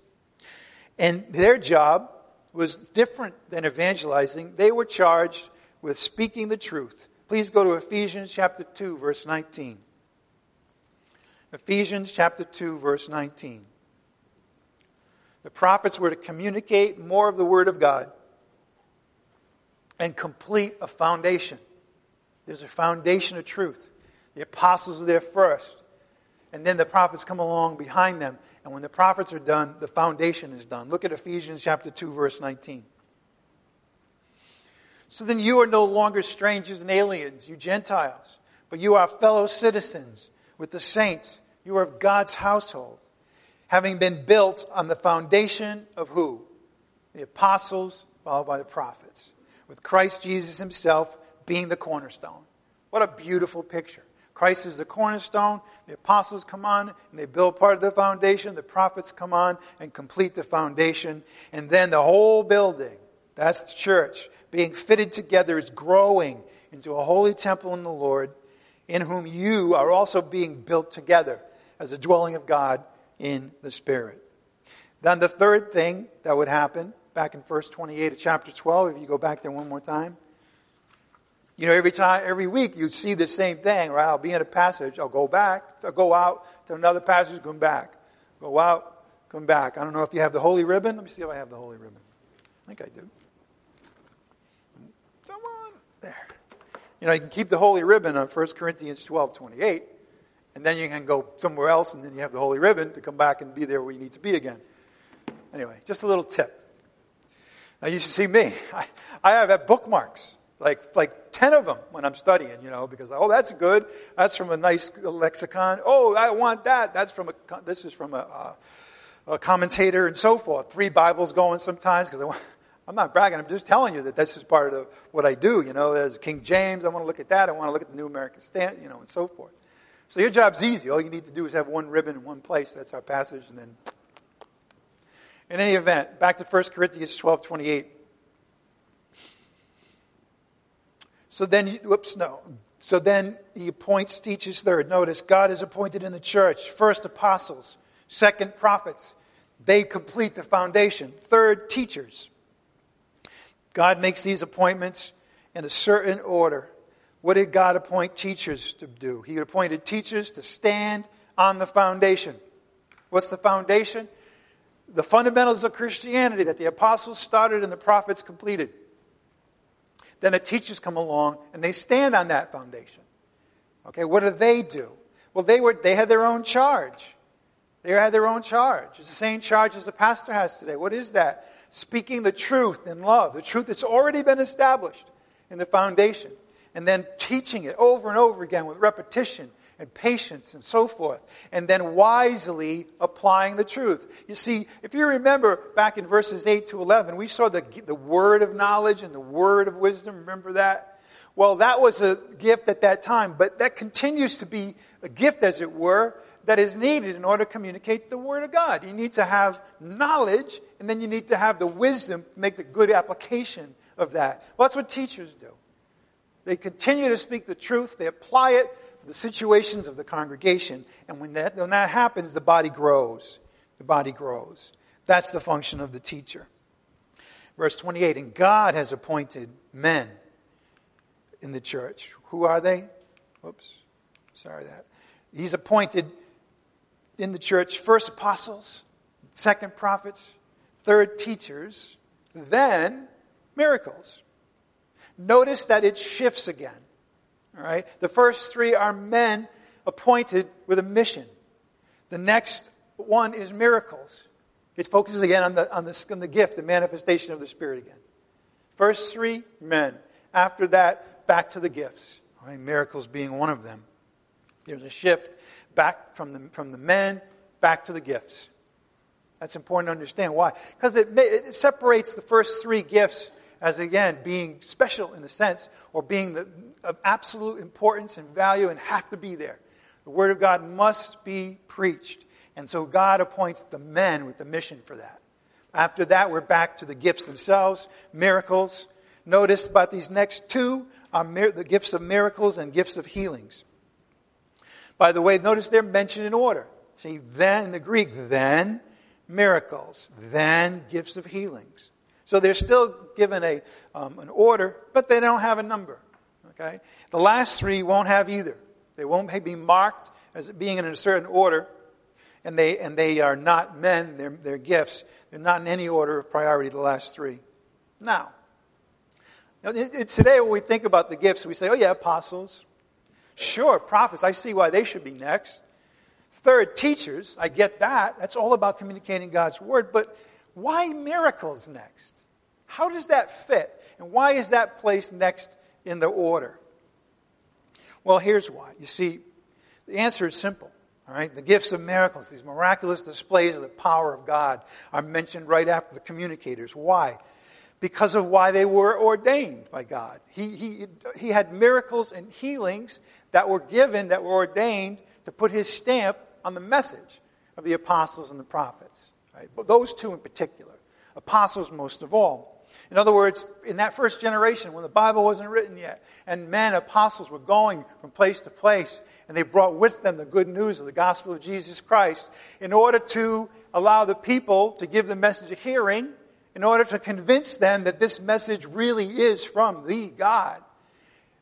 And their job was different than evangelizing. They were charged with speaking the truth. Please go to Ephesians chapter two, verse nineteen. Ephesians chapter two, verse nineteen. The prophets were to communicate more of the word of God and complete a foundation. There's a foundation of truth. The apostles are there first, and then the prophets come along behind them. And when the prophets are done, the foundation is done. Look at Ephesians chapter two, verse nineteen. So then you are no longer strangers and aliens, you Gentiles, but you are fellow citizens with the saints. You are of God's household, having been built on the foundation of who? The apostles, followed by the prophets, with Christ Jesus himself being the cornerstone. What a beautiful picture. Christ is the cornerstone, the apostles come on, and they build part of the foundation, the prophets come on and complete the foundation, and then the whole building, that's the church, being fitted together is growing into a holy temple in the Lord, in whom you are also being built together as a dwelling of God in the Spirit. Then the third thing that would happen, back in verse twenty-eight of chapter twelve, if you go back there one more time, you know, every time, every week, you see the same thing, right? I'll be in a passage, I'll go back, I'll go out to another passage, come back. Go out, come back. I don't know if you have the holy ribbon. Let me see if I have the holy ribbon. I think I do. Come on. There. You know, you can keep the holy ribbon on First Corinthians twelve twenty-eight, and then you can go somewhere else, and then you have the holy ribbon to come back and be there where you need to be again. Anyway, just a little tip. Now, you should see me. I, I have bookmarks, like like ten of them when I'm studying, you know, because, oh, that's good. That's from a nice lexicon. Oh, I want that. That's from a, this is from a, a commentator and so forth. Three Bibles going sometimes, because I want... I'm not bragging. I'm just telling you that this is part of what I do. You know, there's King James. I want to look at that. I want to look at the New American Standard, you know, and so forth. So your job's easy. All you need to do is have one ribbon in one place. That's our passage. And then, in any event, back to First Corinthians twelve twenty-eight. So then, he, whoops, no. So then he appoints, teaches third. Notice, God is appointed in the church. First, apostles. Second, prophets. They complete the foundation. Third, teachers. God makes these appointments in a certain order. What did God appoint teachers to do? He appointed teachers to stand on the foundation. What's the foundation? The fundamentals of Christianity that the apostles started and the prophets completed. Then the teachers come along and they stand on that foundation. Okay, what do they do? Well, they were they had their own charge. They had their own charge. It's the same charge as the pastor has today. What is that? Speaking the truth in love, the truth that's already been established in the foundation, and then teaching it over and over again with repetition and patience and so forth, and then wisely applying the truth. You see, if you remember back in verses eight to eleven, we saw the, the word of knowledge and the word of wisdom. Remember that? Well, that was a gift at that time, but that continues to be a gift, as it were, that is needed in order to communicate the Word of God. You need to have knowledge, and then you need to have the wisdom to make the good application of that. Well, that's what teachers do. They continue to speak the truth. They apply it to the situations of the congregation. And when that, when that happens, the body grows. The body grows. That's the function of the teacher. Verse twenty-eight, and God has appointed men in the church. Who are they? Oops, sorry that. He's appointed in the church, first apostles, second prophets, third teachers, then miracles. Notice that it shifts again. All right? The first three are men appointed with a mission. The next one is miracles. It focuses again on the, on the, on the gift, the manifestation of the Spirit again. First three, men. After that, back to the gifts. All right? Miracles being one of them. There's a shift back from the from the men back to the gifts. That's important to understand. Why? Because it, it separates the first three gifts as, again, being special in a sense, or being the, of absolute importance and value and have to be there. The Word of God must be preached. And so God appoints the men with the mission for that. After that, we're back to the gifts themselves, miracles. Notice about these next two are mir- the gifts of miracles and gifts of healings. By the way, notice they're mentioned in order. See, then, in the Greek, then miracles, then gifts of healings. So they're still given a um, an order, but they don't have a number. Okay, the last three won't have either. They won't be marked as being in a certain order, and they and they are not men. They're, they're gifts. They're not in any order of priority. The last three. Now, today when we think about the gifts, we say, "Oh yeah, apostles." Sure, prophets, I see why they should be next. Third, teachers, I get that. That's all about communicating God's word. But why miracles next? How does that fit? And why is that placed next in the order? Well, here's why. You see, the answer is simple. All right, the gifts of miracles, these miraculous displays of the power of God, are mentioned right after the communicators. Why? Because of why they were ordained by God. He, he, he had miracles and healings that were given, that were ordained to put his stamp on the message of the apostles and the prophets. Right? But those two in particular. Apostles most of all. In other words, in that first generation when the Bible wasn't written yet, and men, apostles, were going from place to place, and they brought with them the good news of the gospel of Jesus Christ in order to allow the people to give the message a hearing, in order to convince them that this message really is from the God.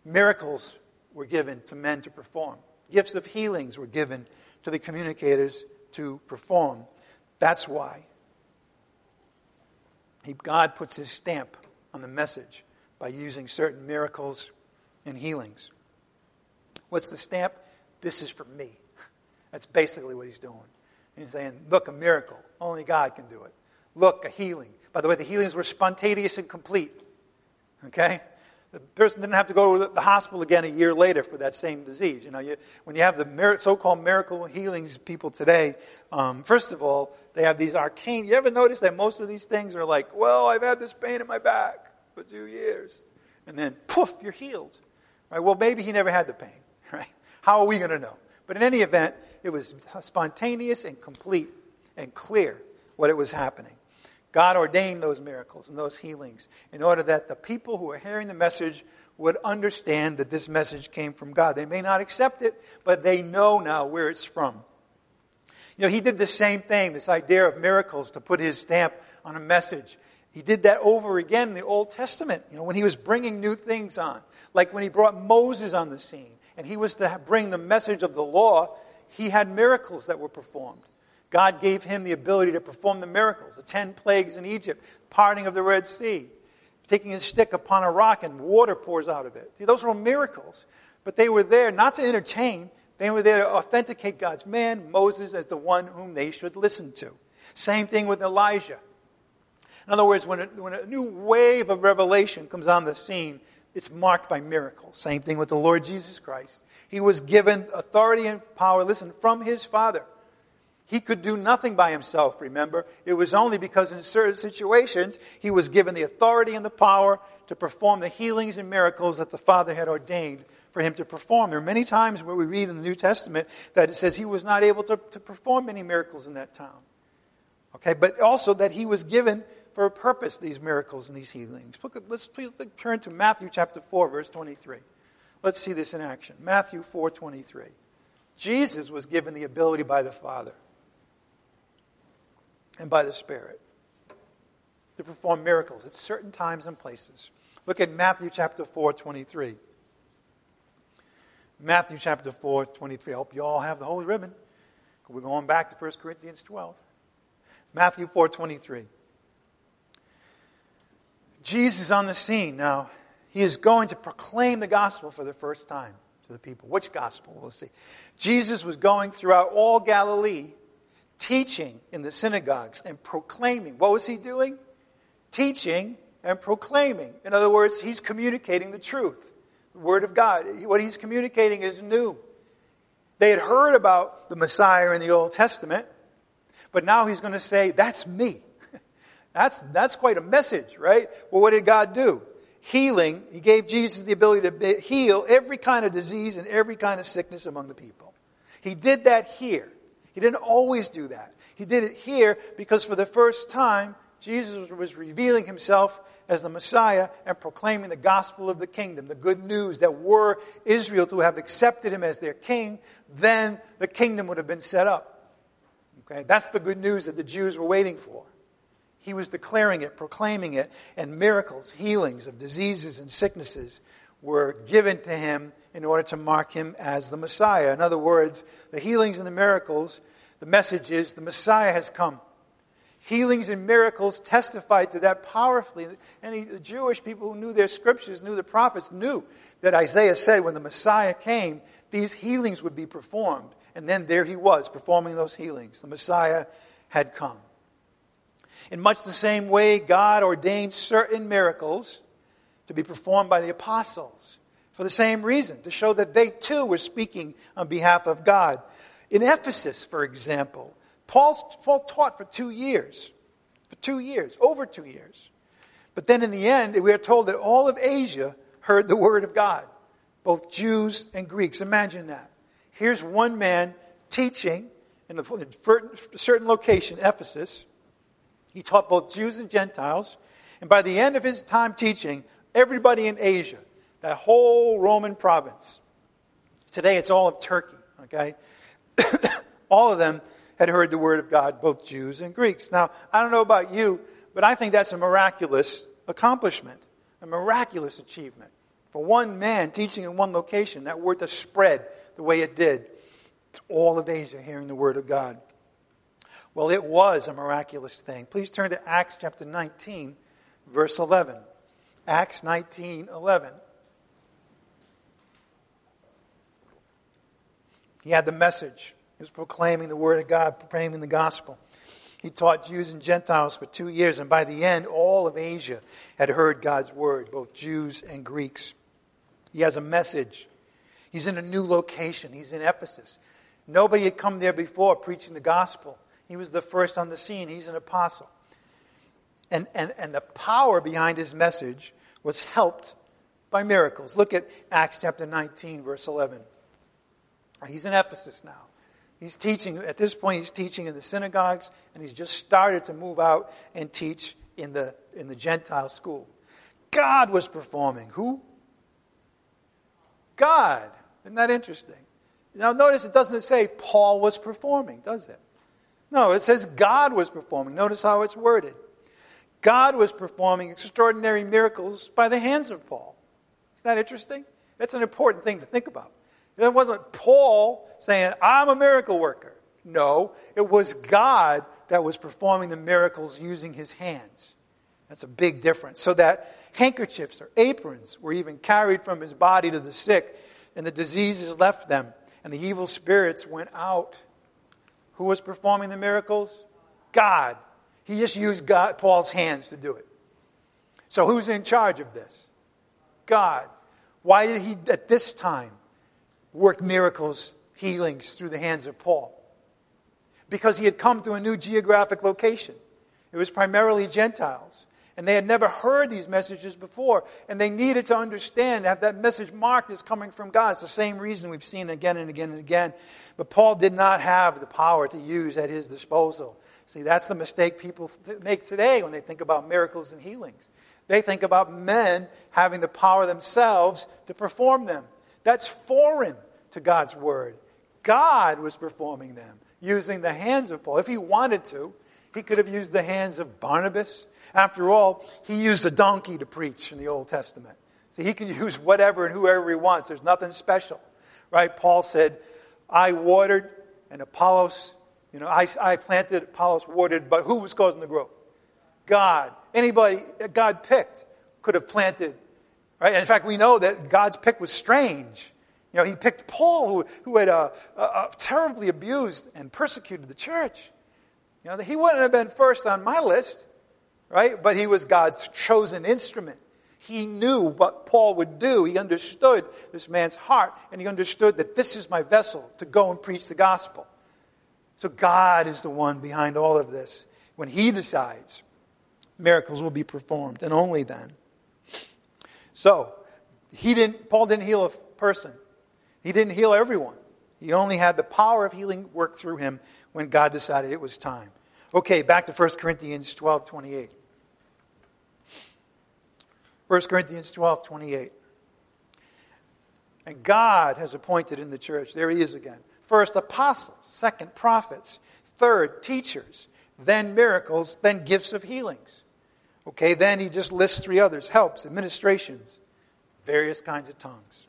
Miracles were given to men to perform. Gifts of healings were given to the communicators to perform. That's why he, God puts his stamp on the message by using certain miracles and healings. What's the stamp? This is for me. That's basically what he's doing. And he's saying, look, a miracle. Only God can do it. Look, a healing. By the way, the healings were spontaneous and complete. Okay? The person didn't have to go to the hospital again a year later for that same disease. You know, you, when you have the mir- so-called miracle healings people today, um, first of all, they have these arcane... You ever notice that most of these things are like, well, I've had this pain in my back for two years. And then, poof, you're healed. Right? Well, maybe he never had the pain. Right? How are we going to know? But in any event, it was spontaneous and complete and clear what it was happening. God ordained those miracles and those healings in order that the people who are hearing the message would understand that this message came from God. They may not accept it, but they know now where it's from. You know, he did the same thing, this idea of miracles, to put his stamp on a message. He did that over again in the Old Testament, you know, when he was bringing new things on. Like when he brought Moses on the scene and he was to bring the message of the law, he had miracles that were performed. God gave him the ability to perform the miracles, the ten plagues in Egypt, parting of the Red Sea, taking a stick upon a rock and water pours out of it. See, those were miracles, but they were there not to entertain. They were there to authenticate God's man, Moses, as the one whom they should listen to. Same thing with Elijah. In other words, when a, when a new wave of revelation comes on the scene, it's marked by miracles. Same thing with the Lord Jesus Christ. He was given authority and power, listen, from his Father. He could do nothing by himself, remember. It was only because in certain situations he was given the authority and the power to perform the healings and miracles that the Father had ordained for him to perform. There are many times where we read in the New Testament that it says he was not able to, to perform many miracles in that town. Okay, but also that he was given for a purpose these miracles and these healings. Look at, let's please look, turn to Matthew chapter four, verse twenty-three. Let's see this in action. Matthew four, twenty-three. Jesus was given the ability by the Father and by the Spirit to perform miracles at certain times and places. Look at Matthew chapter four, twenty-three. Matthew chapter four, twenty-three. I hope you all have the holy ribbon. We're going back to First Corinthians twelve. Matthew four, twenty-three. Jesus is on the scene now. He is going to proclaim the gospel for the first time to the people. Which gospel? We'll see. Jesus was going throughout all Galilee, teaching in the synagogues and proclaiming. What was he doing? Teaching and proclaiming. In other words, he's communicating the truth, the word of God. What he's communicating is new. They had heard about the Messiah in the Old Testament, but now he's going to say, that's me. That's, that's quite a message, right? Well, what did God do? Healing. He gave Jesus the ability to heal every kind of disease and every kind of sickness among the people. He did that here. He didn't always do that. He did it here because for the first time, Jesus was revealing himself as the Messiah and proclaiming the gospel of the kingdom, the good news that were Israel to have accepted him as their king, then the kingdom would have been set up. Okay, that's the good news that the Jews were waiting for. He was declaring it, proclaiming it, and miracles, healings of diseases and sicknesses were given to him in order to mark him as the Messiah. In other words, the healings and the miracles, the message is the Messiah has come. Healings and miracles testified to that powerfully. And the Jewish people who knew their scriptures, knew the prophets, knew that Isaiah said when the Messiah came, these healings would be performed. And then there he was, performing those healings. The Messiah had come. In much the same way, God ordained certain miracles to be performed by the apostles. For the same reason, to show that they too were speaking on behalf of God. In Ephesus, for example, Paul, Paul taught for two years. For two years, over two years. But then in the end, we are told that all of Asia heard the word of God. Both Jews and Greeks. Imagine that. Here's one man teaching in a certain location, Ephesus. He taught both Jews and Gentiles. And by the end of his time teaching, everybody in Asia, that whole Roman province. Today it's all of Turkey, okay? All of them had heard the word of God, both Jews and Greeks. Now, I don't know about you, but I think that's a miraculous accomplishment, a miraculous achievement. For one man teaching in one location, that word to spread the way it did to all of Asia hearing the word of God. Well, it was a miraculous thing. Please turn to Acts chapter nineteen, verse eleven. Acts nineteen, eleven. He had the message. He was proclaiming the word of God, proclaiming the gospel. He taught Jews and Gentiles for two years, and by the end, all of Asia had heard God's word, both Jews and Greeks. He has a message. He's in a new location. He's in Ephesus. Nobody had come there before preaching the gospel. He was the first on the scene. He's an apostle. And, and, and the power behind his message was helped by miracles. Look at Acts chapter nineteen, verse eleven. He's in Ephesus now. He's teaching, at this point, he's teaching in the synagogues, and he's just started to move out and teach in the, in the Gentile school. God was performing. Who? God. Isn't that interesting? Now notice it doesn't say Paul was performing, does it? No, it says God was performing. Notice how it's worded. God was performing extraordinary miracles by the hands of Paul. Isn't that interesting? That's an important thing to think about. It wasn't Paul saying, I'm a miracle worker. No, it was God that was performing the miracles using his hands. That's a big difference. So that handkerchiefs or aprons were even carried from his body to the sick, and the diseases left them, and the evil spirits went out. Who was performing the miracles? God. He just used God, Paul's hands to do it. So who's in charge of this? God. Why did he, at this time, work miracles, healings through the hands of Paul? Because he had come to a new geographic location. It was primarily Gentiles. And they had never heard these messages before. And they needed to understand, have that message marked as coming from God. It's the same reason we've seen again and again and again. But Paul did not have the power to use at his disposal. See, that's the mistake people make today when they think about miracles and healings. They think about men having the power themselves to perform them. That's foreign to God's word. God was performing them using the hands of Paul. If he wanted to, he could have used the hands of Barnabas. After all, he used a donkey to preach in the Old Testament. See, he can use whatever and whoever he wants. There's nothing special, right? Paul said, I watered and Apollos, you know, I, I planted, Apollos watered, but who was causing the growth? God. Anybody that God picked could have planted. Right? And in fact, we know that God's pick was strange. You know, he picked Paul, who, who had uh, uh, terribly abused and persecuted the church. You know, he wouldn't have been first on my list, right? But he was God's chosen instrument. He knew what Paul would do. He understood this man's heart, and he understood that this is my vessel to go and preach the gospel. So God is the one behind all of this. When he decides, miracles will be performed, and only then. So, he didn't. Paul didn't heal a person. He didn't heal everyone. He only had the power of healing work through him when God decided it was time. Okay, back to First Corinthians twelve twenty-eight. First Corinthians twelve twenty-eight. And God has appointed in the church, there he is again, first apostles, second prophets, third teachers, then miracles, then gifts of healings. Okay, then he just lists three others, helps, administrations, various kinds of tongues.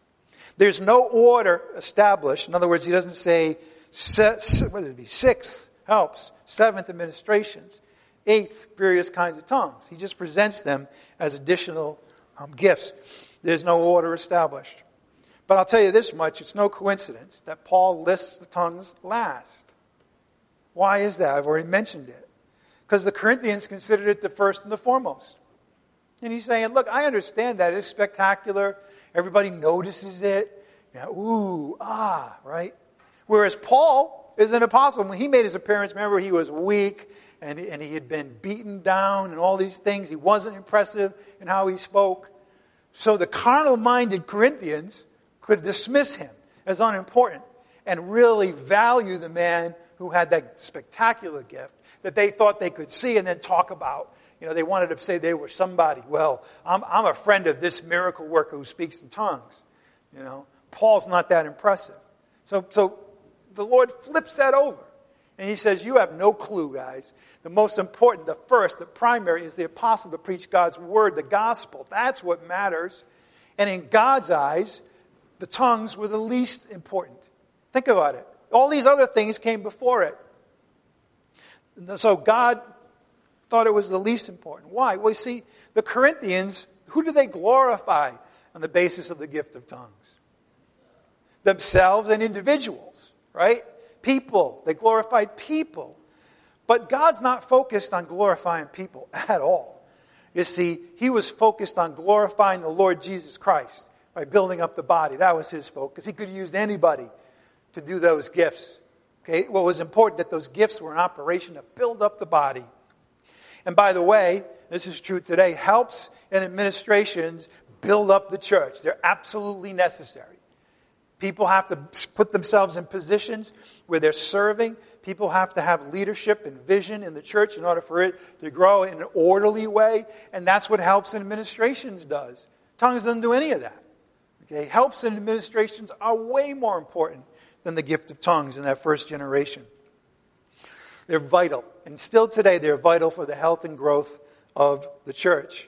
There's no order established. In other words, he doesn't say, what did it be, sixth helps, seventh administrations, eighth various kinds of tongues. He just presents them as additional um, gifts. There's no order established. But I'll tell you this much, it's no coincidence that Paul lists the tongues last. Why is that? I've already mentioned it. Because the Corinthians considered it the first and the foremost. And he's saying, look, I understand that. It's spectacular. Everybody notices it. You know, ooh, ah, right? Whereas Paul is an apostle. When he made his appearance, remember, he was weak, and, and he had been beaten down and all these things. He wasn't impressive in how he spoke. So the carnal-minded Corinthians could dismiss him as unimportant and really value the man who had that spectacular gift that they thought they could see and then talk about. You know, they wanted to say they were somebody. Well, I'm, I'm a friend of this miracle worker who speaks in tongues. You know, Paul's not that impressive. So, so the Lord flips that over. And he says, you have no clue, guys. The most important, the first, the primary is the apostle to preach God's word, the gospel. That's what matters. And in God's eyes, the tongues were the least important. Think about it. All these other things came before it. So God thought it was the least important. Why? Well, you see, the Corinthians, who do they glorify on the basis of the gift of tongues? Themselves and individuals. right? People. They glorified people. But God's not focused on glorifying people at all. You see, he was focused on glorifying the Lord Jesus Christ by building up the body. That was his focus. He could have used anybody to do those gifts. Okay, well, it was important that those gifts were an operation to build up the body. And by the way, this is true today, helps and administrations build up the church. They're absolutely necessary. People have to put themselves in positions where they're serving. People have to have leadership and vision in the church in order for it to grow in an orderly way. And that's what helps and administrations does. Tongues doesn't do any of that. Okay, helps and administrations are way more important than the gift of tongues in that first generation. They're vital. And still today, they're vital for the health and growth of the church.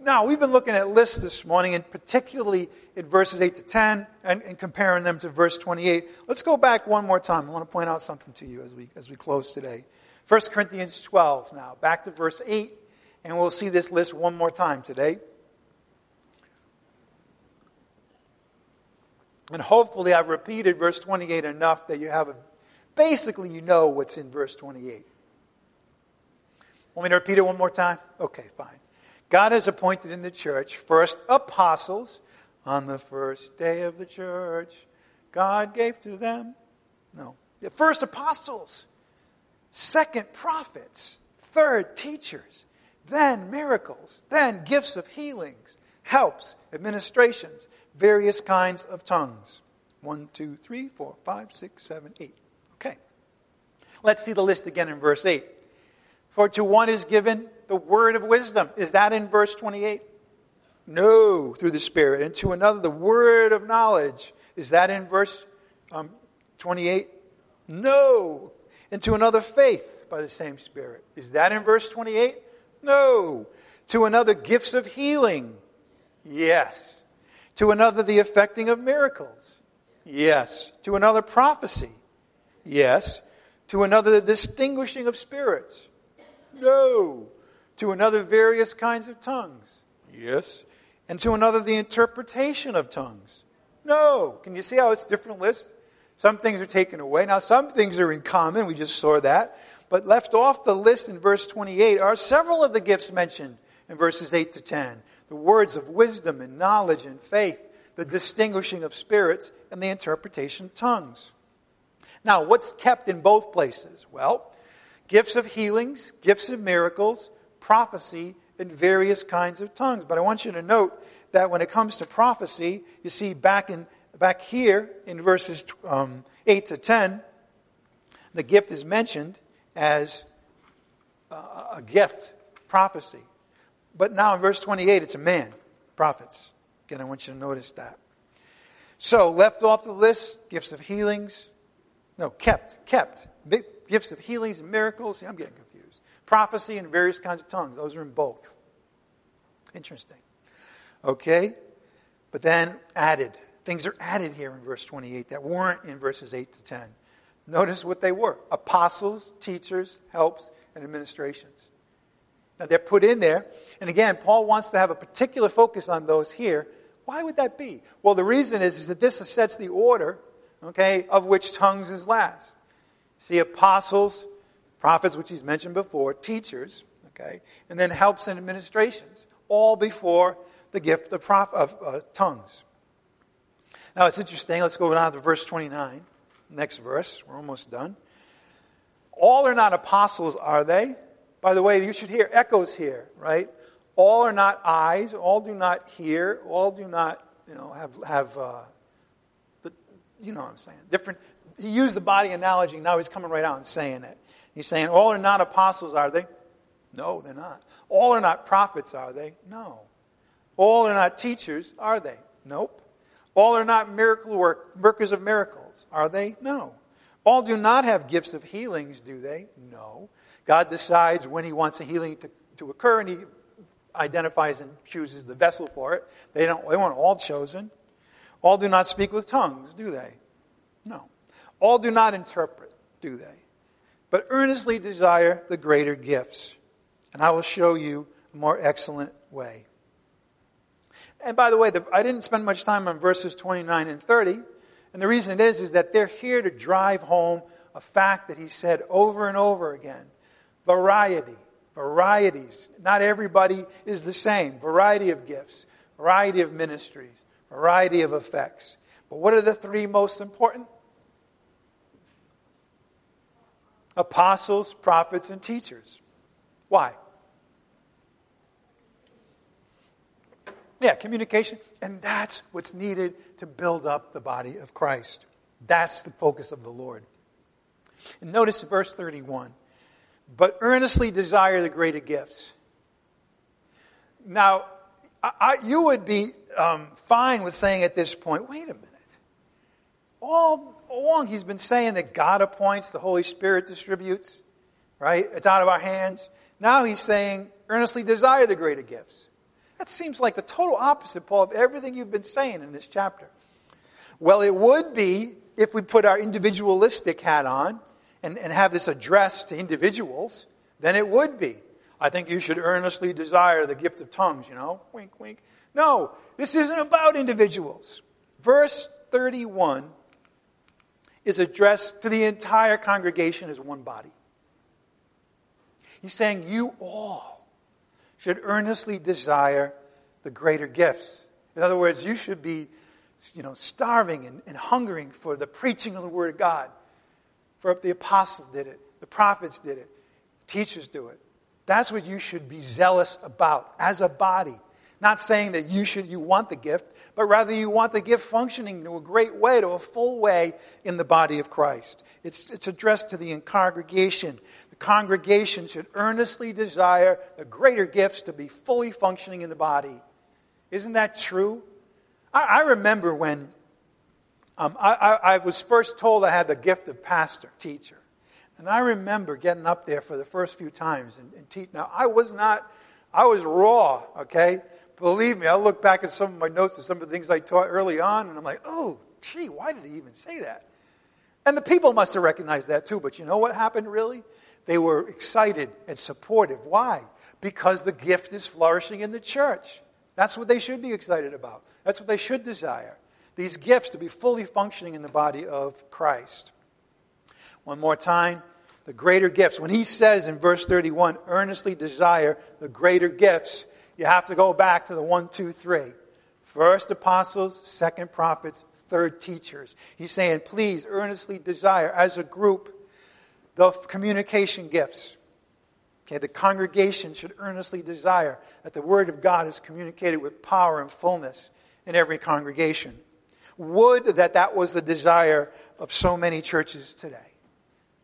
Now, we've been looking at lists this morning, and particularly in verses eight to ten, and, and comparing them to verse twenty-eight. Let's go back one more time. I want to point out something to you as we as we close today. First Corinthians twelve now, back to verse eight, and we'll see this list one more time today. And hopefully I've repeated verse twenty-eight enough that you have a, basically you know what's in verse twenty-eight. Want me to repeat it one more time? Okay, fine. God has appointed in the church first apostles. On the first day of the church, God gave to them. No. The first apostles. Second prophets. Third teachers. Then miracles. Then gifts of healings, helps, administrations, various kinds of tongues. One, two, three, four, five, six, seven, eight. Okay. Let's see the list again in verse eight. For to one is given the word of wisdom. Is that in verse twenty-eight? No, through the Spirit. And to another, the word of knowledge. Is that in verse um, twenty-eight? No. And to another, faith by the same Spirit. Is that in verse twenty-eight? No. To another, gifts of healing. Yes. To another, the effecting of miracles. Yes. To another, prophecy. Yes. To another, the distinguishing of spirits. No. To another, various kinds of tongues. Yes. And to another, the interpretation of tongues. No. Can you see how it's a different list? Some things are taken away. Now, some things are in common. We just saw that. But left off the list in verse twenty-eight are several of the gifts mentioned in verses eight to ten. The words of wisdom and knowledge and faith, the distinguishing of spirits, and the interpretation of tongues. Now, what's kept in both places? Well, gifts of healings, gifts of miracles, prophecy, and various kinds of tongues. But I want you to note that when it comes to prophecy, you see back in back here in verses um, eight to ten, the gift is mentioned as uh, a gift, prophecy. But now in verse twenty-eight, it's a man, prophets. Again, I want you to notice that. So, left off the list, gifts of healings. No, kept, kept. Gifts of healings and miracles. See, I'm getting confused. Prophecy and various kinds of tongues. Those are in both. Interesting. Okay. But then added. Things are added here in verse twenty-eight that weren't in verses eight to ten. Notice what they were. Apostles, teachers, helps, and administrations. Now they're put in there. And again, Paul wants to have a particular focus on those here. Why would that be? Well, the reason is, is that this sets the order, okay, of which tongues is last. See, apostles, prophets, which he's mentioned before, teachers, okay, and then helps and administrations, all before the gift of, prof- of uh, tongues. Now, it's interesting. Let's go down to verse twenty-nine, next verse. We're almost done. All are not apostles, are they? By the way, you should hear echoes here, right? All are not eyes, all do not hear, all do not, you know, have, have uh, the, you know what I'm saying, different. He used the body analogy, now he's coming right out and saying it. He's saying, all are not apostles, are they? No, they're not. All are not prophets, are they? No. All are not teachers, are they? Nope. All are not miracle work, workers of miracles, are they? No. All do not have gifts of healings, do they? No. God decides when he wants a healing to, to occur, and he identifies and chooses the vessel for it. They don't. They weren't all chosen. All do not speak with tongues, do they? No. All do not interpret, do they? But earnestly desire the greater gifts, and I will show you a more excellent way. And by the way, the, I didn't spend much time on verses twenty-nine and thirty, And the reason is, is that they're here to drive home a fact that he said over and over again. Variety. Varieties. Not everybody is the same. Variety of gifts. Variety of ministries. Variety of effects. But what are the three most important? Apostles, prophets, and teachers. Why? Yeah, communication. And that's what's needed to build up the body of Christ. That's the focus of the Lord. And notice verse thirty-one. But earnestly desire the greater gifts. Now, I, I, you would be um, fine with saying at this point, wait a minute. All along he's been saying that God appoints, the Holy Spirit distributes, right? It's out of our hands. Now he's saying, earnestly desire the greater gifts. That seems like the total opposite, Paul, of everything you've been saying in this chapter. Well, it would be if we put our individualistic hat on and, and have this addressed to individuals, then it would be. I think you should earnestly desire the gift of tongues, you know, wink, wink. No, this isn't about individuals. Verse thirty-one is addressed to the entire congregation as one body. He's saying you all should earnestly desire the greater gifts. In other words, you should be, you know, starving and, and hungering for the preaching of the Word of God. For if the apostles did it, the prophets did it, the teachers do it. That's what you should be zealous about as a body. Not saying that you should, you want the gift, but rather you want the gift functioning to a great way, to a full way in the body of Christ. It's, it's addressed to the congregation. The congregation should earnestly desire the greater gifts to be fully functioning in the body. Isn't that true? I, I remember when um, I, I, I was first told I had the gift of pastor, teacher. And I remember getting up there for the first few times and, and teaching. Now, I was not, I was raw, okay? Believe me, I look back at some of my notes and some of the things I taught early on, and I'm like, oh, gee, why did he even say that? And the people must have recognized that too, but you know what happened really? They were excited and supportive. Why? Because the gift is flourishing in the church. That's what they should be excited about. That's what they should desire. These gifts to be fully functioning in the body of Christ. One more time, the greater gifts. When he says in verse thirty-one, earnestly desire the greater gifts, you have to go back to the one, two, three. First apostles, second prophets, third teachers. He's saying, please earnestly desire as a group the communication gifts. Okay, the congregation should earnestly desire that the word of God is communicated with power and fullness in every congregation. Would that that was the desire of so many churches today.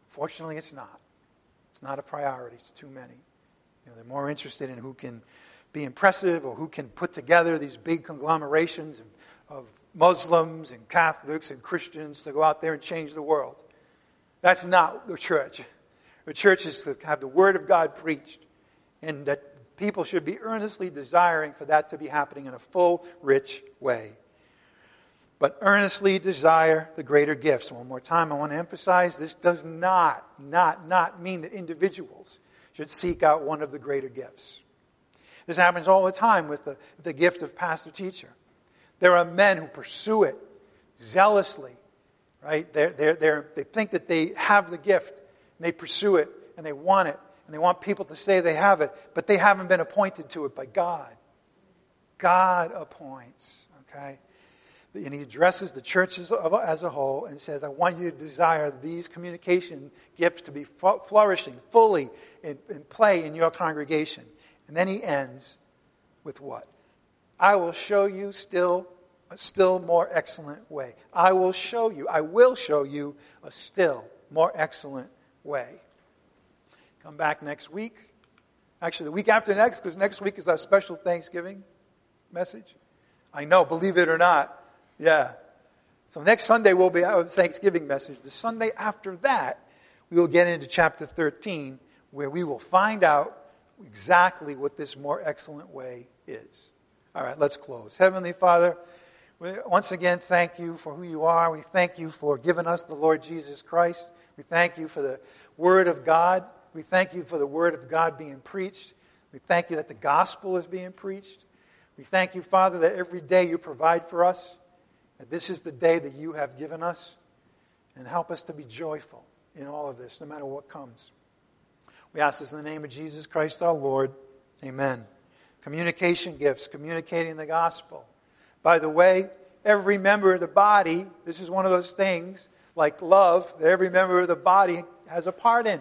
Fortunately, it's not. It's not a priority. It's too many. You know, they're more interested in who can be impressive or who can put together these big conglomerations of, of Muslims and Catholics and Christians to go out there and change the world. That's not the church. The church is to have the Word of God preached, and that people should be earnestly desiring for that to be happening in a full, rich way. But earnestly desire the greater gifts. One more time, I want to emphasize this does not, not, not mean that individuals should seek out one of the greater gifts. This happens all the time with the, the gift of pastor-teacher. There are men who pursue it zealously, right? They're, they're, they're, they think that they have the gift, and they pursue it, and they want it, and they want people to say they have it, but they haven't been appointed to it by God. God appoints, okay? And he addresses the churches as a whole and says, I want you to desire these communication gifts to be flourishing fully in, in play in your congregation. And then he ends with what? I will show you still a still more excellent way. I will show you, I will show you a still more excellent way. Come back next week. Actually, the week after next, because next week is our special Thanksgiving message. I know, believe it or not. Yeah. So next Sunday will be our Thanksgiving message. The Sunday after that, we will get into chapter thirteen, where we will find out exactly what this more excellent way is. All right, let's close. Heavenly Father, we once again thank you for who you are. We thank you for giving us the Lord Jesus Christ. We thank you for the Word of God. We thank you for the Word of God being preached. We thank you that the gospel is being preached. We thank you, Father, that every day you provide for us. that this is the day that you have given us, and help us to be joyful in all of this, no matter what comes. We ask this in the name of Jesus Christ our Lord. Amen. Communication gifts, communicating the gospel. By the way, every member of the body, this is one of those things, like love, that every member of the body has a part in.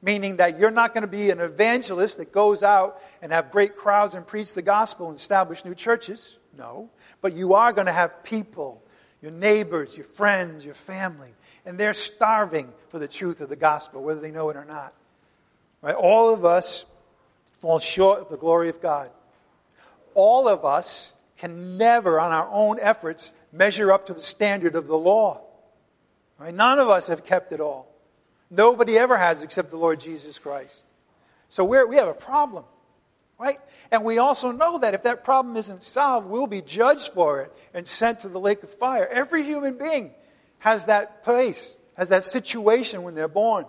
Meaning that you're not going to be an evangelist that goes out and have great crowds and preach the gospel and establish new churches. No. But you are going to have people, your neighbors, your friends, your family. And they're starving for the truth of the gospel, whether they know it or not. Right? All of us fall short of the glory of God. All of us can never, on our own efforts, measure up to the standard of the law. Right? None of us have kept it all. Nobody ever has except the Lord Jesus Christ. So we're, we have a problem, right? And we also know that if that problem isn't solved, we'll be judged for it and sent to the lake of fire. Every human being has that place, has that situation when they're born.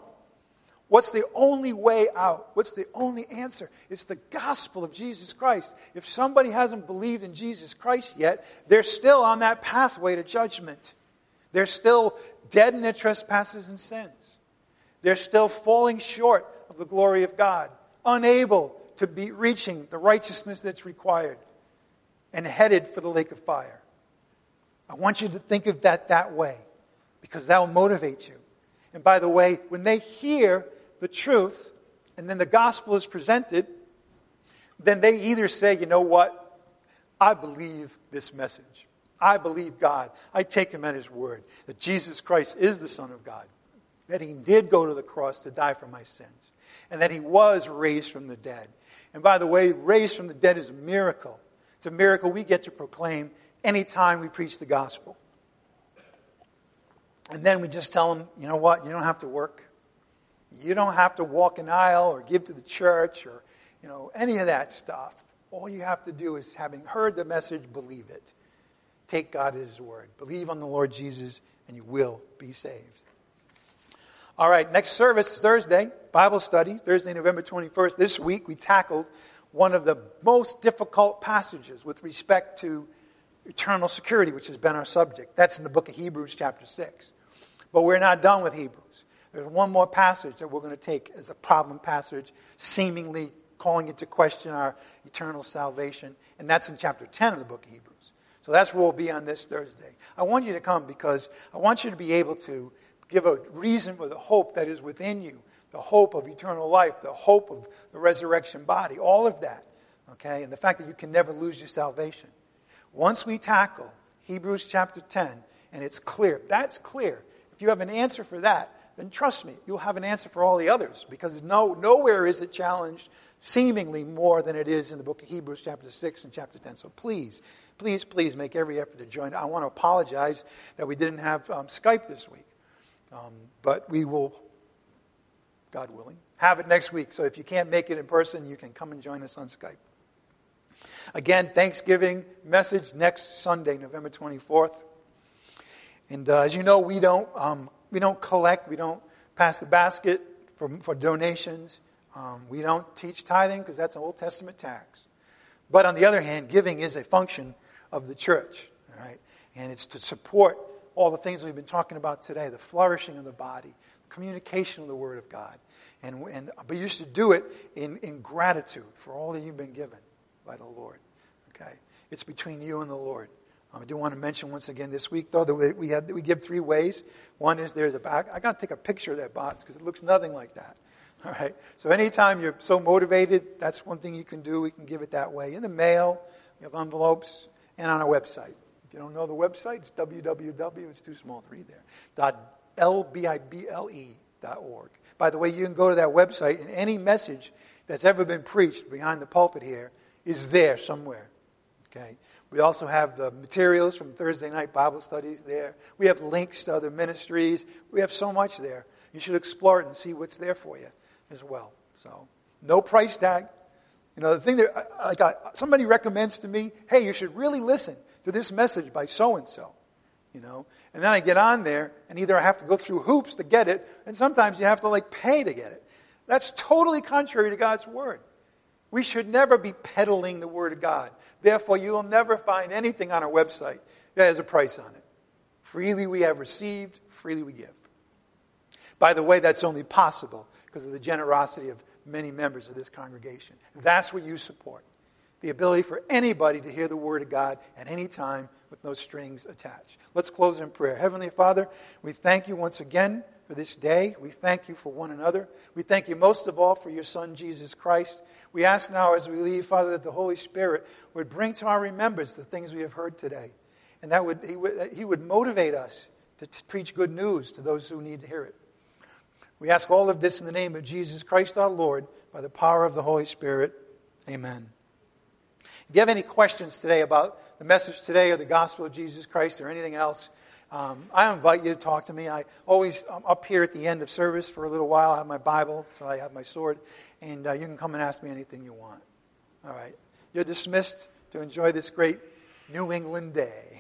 What's the only way out? What's the only answer? It's the gospel of Jesus Christ. If somebody hasn't believed in Jesus Christ yet, they're still on that pathway to judgment. They're still dead in their trespasses and sins. They're still falling short of the glory of God, unable to be reaching the righteousness that's required, and headed for the lake of fire. I want you to think of that that way, because that will motivate you. And by the way, when they hear the truth, and then the gospel is presented, then they either say, you know what, I believe this message. I believe God. I take him at his word, that Jesus Christ is the Son of God, that he did go to the cross to die for my sins, and that he was raised from the dead. And by the way, raised from the dead is a miracle. It's a miracle we get to proclaim anytime we preach the gospel. And then we just tell them, you know what, you don't have to work. You don't have to walk an aisle or give to the church or, you know, any of that stuff. All you have to do is, having heard the message, believe it. Take God at his word. Believe on the Lord Jesus, and you will be saved. All right, next service is Thursday, Bible study, Thursday, November twenty-first. This week we tackled one of the most difficult passages with respect to eternal security, which has been our subject. That's in the book of Hebrews chapter six. But we're not done with Hebrews. There's one more passage that we're going to take as a problem passage, seemingly calling into question our eternal salvation, and that's in chapter ten of the book of Hebrews. So that's where we'll be on this Thursday. I want you to come because I want you to be able to give a reason for the hope that is within you, the hope of eternal life, the hope of the resurrection body, all of that, okay? And the fact that you can never lose your salvation. Once we tackle Hebrews chapter ten, and it's clear, that's clear. If you have an answer for that, then trust me, you'll have an answer for all the others, because no, nowhere is it challenged seemingly more than it is in the book of Hebrews chapter six and chapter ten. So please, please, please make every effort to join. I want to apologize that we didn't have um, Skype this week. Um, but we will, God willing, have it next week. So if you can't make it in person, you can come and join us on Skype. Again, Thanksgiving message next Sunday, November twenty-fourth. And uh, as you know, we don't um, we don't collect, we don't pass the basket for for donations. Um, we don't teach tithing because that's an Old Testament tax. But on the other hand, giving is a function of the church, all right, and it's to support all the things we've been talking about today, the flourishing of the body, communication of the Word of God. And, and but you should do it in, in gratitude for all that you've been given by the Lord. Okay, it's between you and the Lord. Um, I do want to mention once again this week, though, that we, we, have, we give three ways. One is there's a back. I got to take a picture of that box because it looks nothing like that. All right. So anytime you're so motivated, that's one thing you can do. We can give it that way. In the mail, we have envelopes, and on our website. You don't know the website? It's www. It's too small to read there. Dot L B I B L E dot org. By the way, you can go to that website, and any message that's ever been preached behind the pulpit here is there somewhere. Okay. We also have the materials from Thursday night Bible studies there. We have links to other ministries. We have so much there. You should explore it and see what's there for you as well. So, no price tag. You know, the thing that like I, somebody recommends to me, hey, you should really listen to this message by so-and-so, you know. And then I get on there, and either I have to go through hoops to get it, and sometimes you have to, like, pay to get it. That's totally contrary to God's Word. We should never be peddling the Word of God. Therefore, you will never find anything on our website That has a price on it. Freely we have received, freely we give. By the way, that's only possible because of the generosity of many members of this congregation. That's what you support. The ability for anybody to hear the word of God at any time with no strings attached. Let's close in prayer. Heavenly Father, we thank you once again for this day. We thank you for one another. We thank you most of all for your Son, Jesus Christ. We ask now as we leave, Father, that the Holy Spirit would bring to our remembrance the things we have heard today. And that would he would, he would motivate us to t- preach good news to those who need to hear it. We ask all of this in the name of Jesus Christ our Lord, by the power of the Holy Spirit. Amen. If you have any questions today about the message today or the gospel of Jesus Christ or anything else, um, I invite you to talk to me. I always, I'm up here at the end of service for a little while. I have my Bible, so I have my sword. And uh, you can come and ask me anything you want. All right. You're dismissed to enjoy this great New England day.